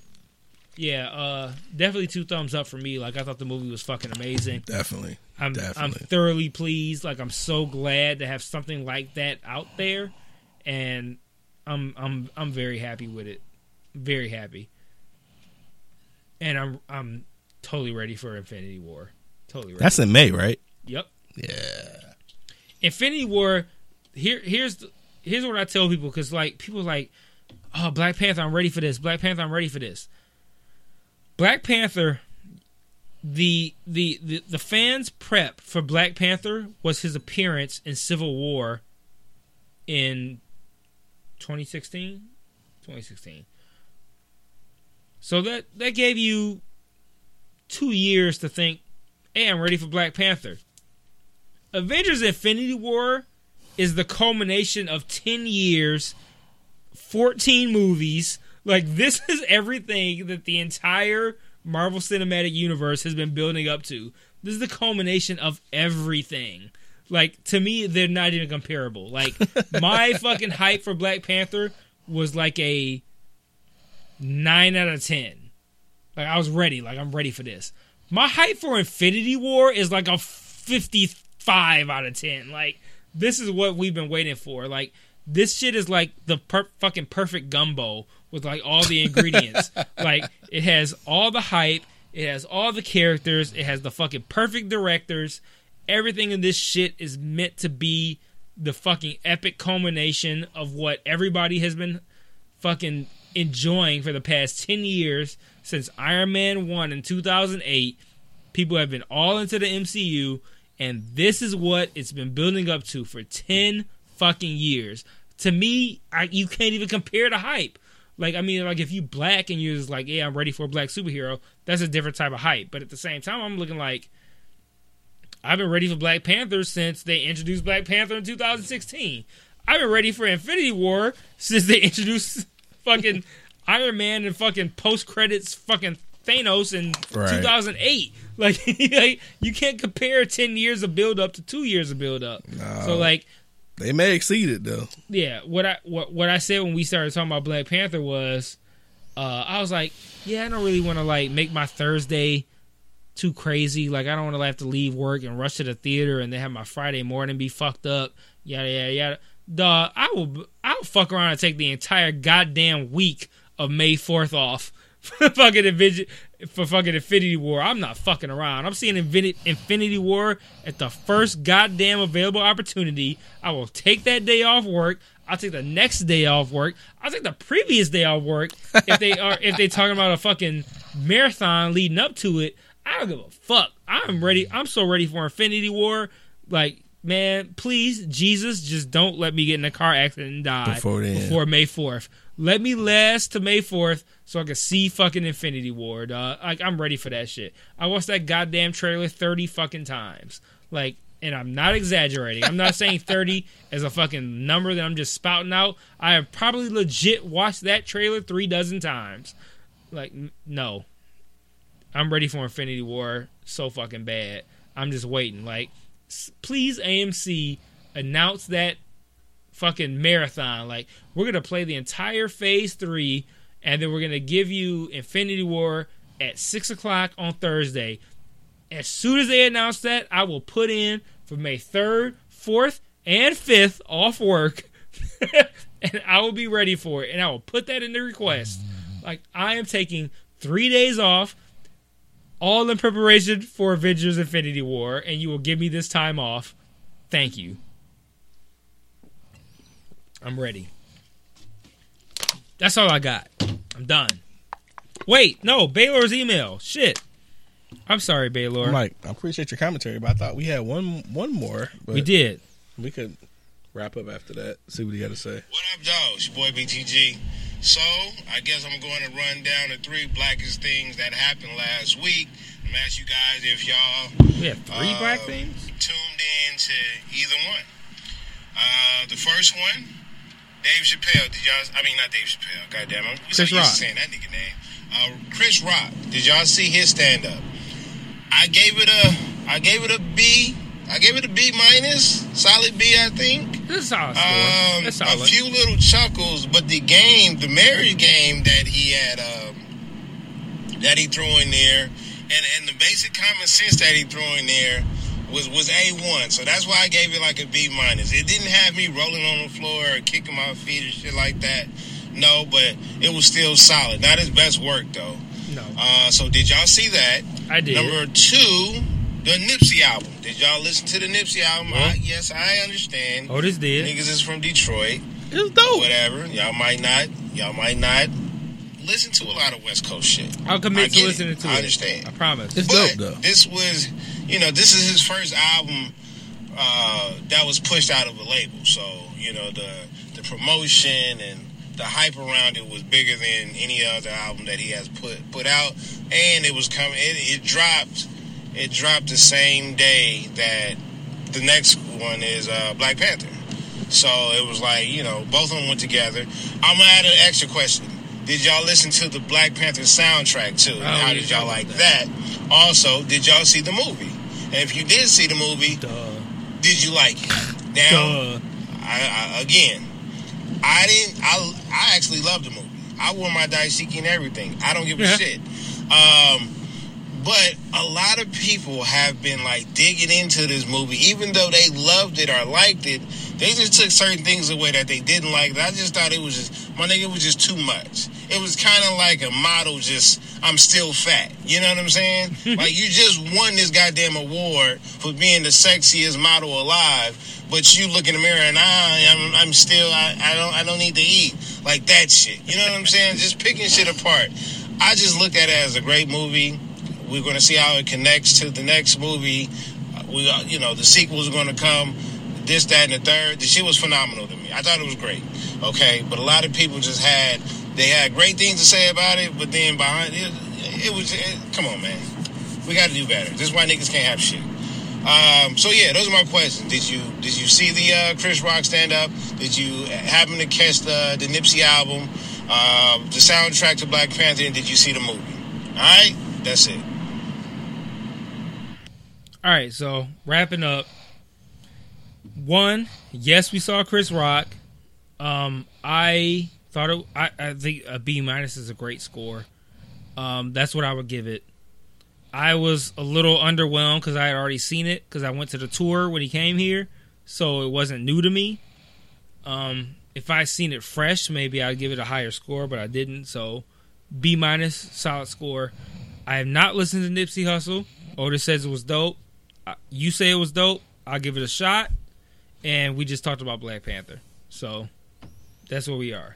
yeah, uh, definitely two thumbs up for me. Like, I thought the movie was fucking amazing. Definitely. I'm definitely. I'm thoroughly pleased. Like, I'm so glad to have something like that out there, and I'm I'm I'm very happy with it. Very happy. And I'm I'm totally ready for Infinity War. Totally ready. That's in May, right? Yep. Yeah. Infinity War. Here here's the, here's what I tell people, because, like, people are like, oh, Black Panther, I'm ready for this. Black Panther, I'm ready for this. Black Panther. The, the the the fans' prep for Black Panther was his appearance in Civil War in twenty sixteen twenty sixteen So that, that gave you two years to think, hey, I'm ready for Black Panther. Avengers Infinity War is the culmination of ten years, fourteen movies. Like, this is everything that the entire Marvel Cinematic Universe has been building up to. This is the culmination of everything. Like, to me, they're not even comparable. Like, my fucking hype for Black Panther was like a nine out of ten. Like, I was ready. Like, I'm ready for this. My hype for Infinity War is like a fifty-five out of ten. Like, this is what we've been waiting for. Like, this shit is like the per- fucking perfect gumbo with, like, all the ingredients. Like, it has all the hype, it has all the characters, it has the fucking perfect directors. Everything in this shit is meant to be the fucking epic culmination of what everybody has been fucking enjoying for the past ten years. Since Iron Man one in two thousand eight, people have been all into the M C U, and this is what it's been building up to for ten fucking years. To me, I, you can't even compare the hype. Like, I mean, like, if you black and you're just like, yeah, I'm ready for a black superhero, that's a different type of hype. But at the same time, I'm looking like, I've been ready for Black Panther since they introduced Black Panther in two thousand sixteen. I've been ready for Infinity War since they introduced fucking Iron Man and fucking post-credits fucking Thanos in right. two thousand eight. Like, like, you can't compare ten years of build-up to two years of build-up. No. So, like, they may exceed it, though. Yeah, what I what, what I said when we started talking about Black Panther was, uh, I was like, yeah, I don't really want to, like, make my Thursday too crazy. Like, I don't want to have to leave work and rush to the theater and then have my Friday morning be fucked up. Yada, yada, yada. Duh, I will, I'll fuck around and take the entire goddamn week of May fourth off for fucking, Invi- for fucking Infinity War. I'm not fucking around. I'm seeing Invin- Infinity War at the first goddamn available opportunity. I will take that day off work. I'll take the next day off work. I'll take the previous day off work. If they are, if they're talking about a fucking marathon leading up to it, I don't give a fuck. I'm ready. I'm so ready for Infinity War. Like, man, please, Jesus, just don't let me get in a car accident and die before, before May fourth. Let me last to May fourth so I can see fucking Infinity War, dog. Like, I'm ready for that shit. I watched that goddamn trailer thirty fucking times. Like, and I'm not exaggerating. I'm not saying thirty as a fucking number that I'm just spouting out. I have probably legit watched that trailer three dozen times. Like, no. I'm ready for Infinity War so fucking bad. I'm just waiting. Like, please, A M C, announce that fucking marathon. Like, we're going to play the entire Phase three, and then we're going to give you Infinity War at six o'clock on Thursday. As soon as they announce that, I will put in for May third, fourth, and fifth off work, and I will be ready for it, and I will put that in the request. Like, I am taking three days off, all in preparation for Avengers Infinity War, and you will give me this time off. Thank you. I'm ready. That's all I got. I'm done. Wait, no, Baylor's email. Shit. I'm sorry, Baylor. Mike, I appreciate your commentary, but I thought we had one one more. But we did. We could wrap up after that. See what he got to say. What up, dog? It's your boy B T G. So, I guess I'm going to run down the three blackest things that happened last week. I'm going to ask you guys if y'all... We have three uh, black things? ...tuned in to either one. Uh, the first one, Dave Chappelle. Did y'all... I mean, not Dave Chappelle. Goddamn it. Chris Rock. Saying that nigga name. Uh, Chris Rock. Did y'all see his stand-up? I gave it a... I gave it a B. I gave it a B minus, solid B, I think. That's solid. Um, That's solid. A few little chuckles, but the game, the marriage game that he had, um, that he threw in there, and, and the basic common sense that he threw in there was was A one. So that's why I gave it like a B minus. It didn't have me rolling on the floor or kicking my feet or shit like that. No, but it was still solid. Not his best work though. No. Uh, so did y'all see that? I did. Number two. The Nipsey album. Did y'all listen to the Nipsey album? Well, I, yes, I understand. Otis did. Niggas is from Detroit. It's dope. Whatever. Y'all might not. Y'all might not listen to a lot of West Coast shit. I'll commit to listening to it. I understand. I promise. It's dope though. This was, you know, this is his first album uh, that was pushed out of a label. So you know the the promotion and the hype around it was bigger than any other album that he has put put out, and it was coming. It, it dropped. It dropped the same day that the next one is uh, Black Panther. So it was like, you know, both of them went together. I'm going to add an extra question. Did y'all listen to the Black Panther soundtrack, too? Oh, and how did y'all like that? that? Also, did y'all see the movie? And if you did see the movie, Duh. did you like it? Now, I, I, again, I didn't. I, I actually loved the movie. I wore my daishiki and everything. I don't give a yeah. shit. Um... But a lot of people have been, like, digging into this movie. Even though they loved it or liked it, they just took certain things away that they didn't like. I just thought it was just, my nigga, it was just too much. It was kind of like a model just, I'm still fat. You know what I'm saying? Like, you just won this goddamn award for being the sexiest model alive, but you look in the mirror and I, I'm, I'm still, I, I don't I don't need to eat. Like, that shit. You know what I'm saying? Just picking shit apart. I just looked at it as a great movie. We're going to see how it connects to the next movie. We, you know, the sequels are going to come. This, that, and the third. The shit was phenomenal to me. I thought it was great. Okay, but a lot of people just had they had great things to say about it, but then behind it, it was it, come on, man. We got to do better. This is why niggas can't have shit. Um, so yeah, those are my questions. Did you did you see the uh, Chris Rock stand up? Did you happen to catch the the Nipsey album, uh, the soundtrack to Black Panther? And did you see the movie? All right, that's it. All right, so wrapping up. One, yes, we saw Chris Rock. Um, I thought it, I, I think a B minus is a great score. Um, that's what I would give it. I was a little underwhelmed because I had already seen it because I went to the tour when he came here, so it wasn't new to me. Um, if I seen it fresh, maybe I'd give it a higher score, but I didn't. So B minus, solid score. I have not listened to Nipsey Hussle. Otis says it was dope. You say it was dope. I'll give it a shot. And we just talked about Black Panther. So that's where we are.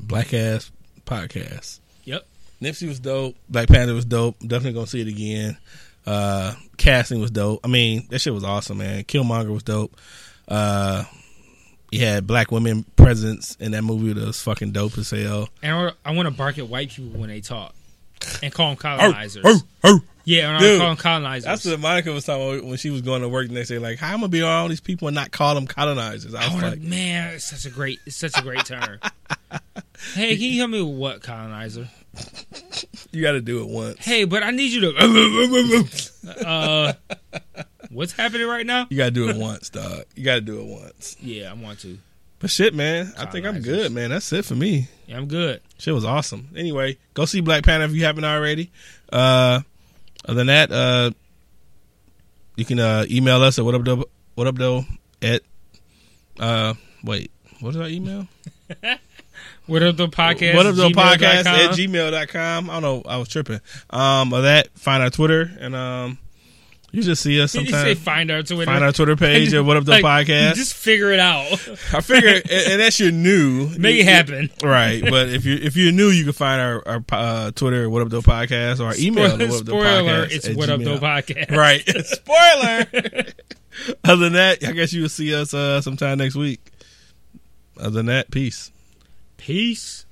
Black ass podcast. Yep. Nipsey was dope. Black Panther was dope. Definitely gonna see it again. Uh, casting was dope. I mean, that shit was awesome, man. Killmonger was dope. Uh, he had black women presence in that movie that was fucking dope as hell. And I want to bark at white people when they talk and call them colonizers. Arr, arr, arr. Yeah, and I call them colonizers. That's what Monica was talking about when she was going to work the next day. Like, how am I gonna be all these people and not call them colonizers? I was I wanna, like, man, it's such a great, it's such a great term. Hey, can you help me with what, colonizer? You got to do it once. Hey, but I need you to. uh, what's happening right now? You got to do it once, dog. You got to do it once. Yeah, I want to. But shit, man, colonizers. I think I'm good, man. That's it for me. Yeah, I'm good. Shit was awesome. Anyway, go see Black Panther if you haven't already. Uh. Other than that, uh, you can uh, email us at what up though, what up though at uh, wait, what did I email? What up though podcast? What up though podcast at gmail dot com. I don't know, I was tripping. Um, or that, find our Twitter, and um, you just see us sometimes. You say find our Twitter, find our Twitter page at what up though like, podcast. Just figure it out. I figure, unless you're new, make it happen, right? But if you if you're new, you can find our our uh, Twitter what up though podcast, or our email spoiler, what up though podcast. It's what up though podcast, right? Spoiler. Other than that, I guess you will see us uh, sometime next week. Other than that, peace. Peace.